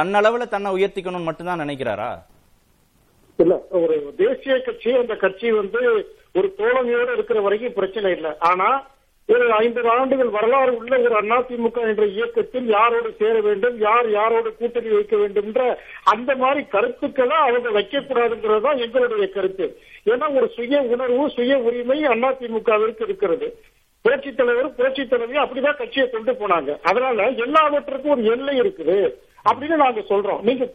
தன்னளவுல தன்னை உயர்த்திக்கணும்னு மட்டும்தான் நினைக்கிறாரா? இல்ல, ஒரு தேசிய கட்சி, அந்த கட்சி வந்து ஒரு தோழமையோடு இருக்கிற வரைக்கும் பிரச்சனை இல்லை. ஆனா ஒரு 50 ஆண்டுகள் வரலாறு உள்ள ஒரு அதிமுக என்ற இயக்கத்தில் யாரோடு சேர வேண்டும், யார் யாரோடு கூட்டணி வைக்க வேண்டும் என்ற அந்த மாதிரி கருத்துக்களை அவங்க வைக்கக்கூடாதுங்கிறது தான் எங்களுடைய கருத்து. ஏன்னா ஒரு சுய உணர்வு, சுய உரிமை அதிமுகவிற்கு இருக்கிறது. புரட்சித் தலைவர், புரட்சித் தலைவர் அப்படிதான் கட்சியை கொண்டு போனாங்க. அதனால எல்லாவற்றுக்கும் ஒரு எல்லை இருக்குது அப்படின்னு நாங்க சொல்றோம். நீங்க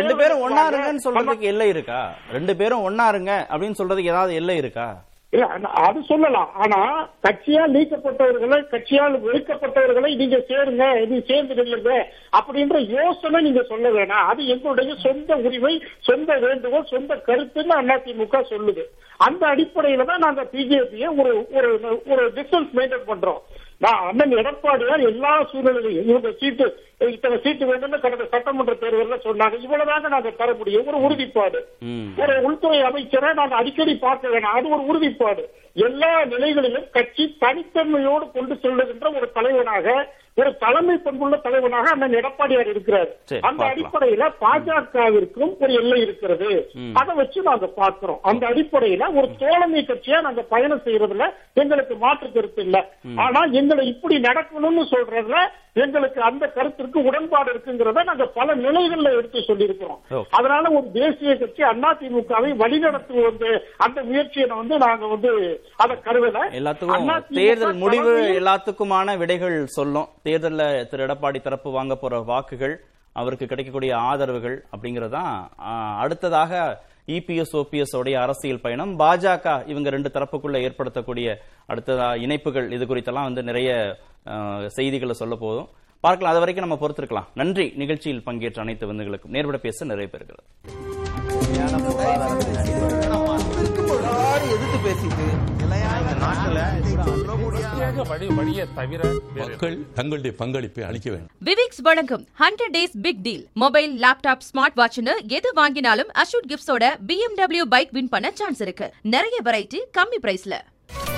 ரெண்டு பேரும் ஒன்னா இருங்கன்னு சொல்றதுக்கு எல்லை இருக்கா? ரெண்டு பேரும் ஒன்னா இருங்க அப்படின்னு சொல்றதுக்கு ஏதாவது எல்லை இருக்கா? இல்ல, அது சொல்லலாம். ஆனா கட்சியால் நீக்கப்பட்டவர்களை, கட்சியால் வெறுக்கப்பட்டவர்களை நீங்க சேருங்க, இது சேர்ந்து நில்லுங்க அப்படின்ற யோசனை நீங்க சொல்ல வேணாம். அது எங்களுடைய சொந்த உரிமை, சொந்த வேண்டுகோள், சொந்த கருத்துன்னு அதிமுக சொல்லுது. அந்த அடிப்படையில தான் நாங்க பிஜேபியை ஒரு ஒரு டிஸ்டன்ஸ் மெயின்டைன் பண்றோம். அண்ணன் எடப்பாடியார் எல்லா சூழ்நிலையும் இவங்க சீட்டு, இத்தனை சீட்டு வேண்டும் கடந்த சட்டமன்ற தேர்தலில் சொன்னாங்க. இவ்வளவுதாங்க நாங்க தர முடியும், ஒரு உறுதிப்பாடு. ஒரு உள்துறை அமைச்சரை நாங்க அடிக்கடி பார்க்க வேணாம், அது ஒரு உறுதிப்பாடு. எல்லா நிலைகளிலும் கட்சி தனித்தன்மையோடு கொண்டு செல்லுகின்ற ஒரு தலைவனாக, ஒரு தலைமை பண்புள்ள தலைவனாக அண்ணன் எடப்பாடியார் இருக்கிறார். அந்த அடிப்படையில பாஜகவிற்கும் ஒரு எல்லை இருக்கிறது. அதை வச்சு நாங்க பார்க்கிறோம். அந்த அடிப்படையில ஒரு தோழமை கட்சியா நாங்க பயணம் செய்யறதுல எங்களுக்கு மாற்று கருத்து இல்லை. ஆனா எங்களை இப்படி நடக்கணும்னு சொல்றதுல எங்களுக்கு அந்த கருத்திற்கு உடன்பாடு இருக்குங்கிறத நாங்க பல நிலைகள்ல எடுத்து சொல்லியிருக்கிறோம். அதனால ஒரு தேசிய கட்சி அதிமுகவை வழிநடத்துவது அந்த முயற்சியை வந்து நாங்க வந்து அதை கருதல. எல்லாத்துக்கும் தேர்தல் முடிவு எல்லாத்துக்குமான விடைகள் சொல்லும். தேர்தலில் திரு எடப்பாடி தரப்பு வாங்க போற வாக்குகள், அவருக்கு கிடைக்கக்கூடிய ஆதரவுகள் அப்படிங்கறதான் அடுத்ததாக இபிஎஸ் ஓபிஎஸ் உடைய அரசியல் பயணம். பாஜக இவங்க ரெண்டு தரப்புக்குள்ள ஏற்படுத்தக்கூடிய அடுத்ததா இணைப்புகள், இது குறித்தெல்லாம் வந்து நிறைய செய்திகளை சொல்ல போதும் பார்க்கலாம். அது வரைக்கும் நம்ம பொறுத்திருக்கலாம். நன்றி. நிகழ்ச்சியில் பங்கேற்ற அனைத்து விருந்துகளுக்கும். நேர்பட பேச நிறைய பேர் எதிர்த்து பேசிட்டு தங்களுடைய பங்களிப்பை அளிக்க வேண்டும். விவிக்ஸ் வழங்கும் 100 days big deal. Mobile, laptop, smart வாட்ச்னு எது வாங்கினாலும் அஷூட் கிஃப்ட்ஸோட BMW பைக் வின் பண்ண சான்ஸ் இருக்கு. நிறைய வெரைட்டி, கம்மி பிரைஸ்ல.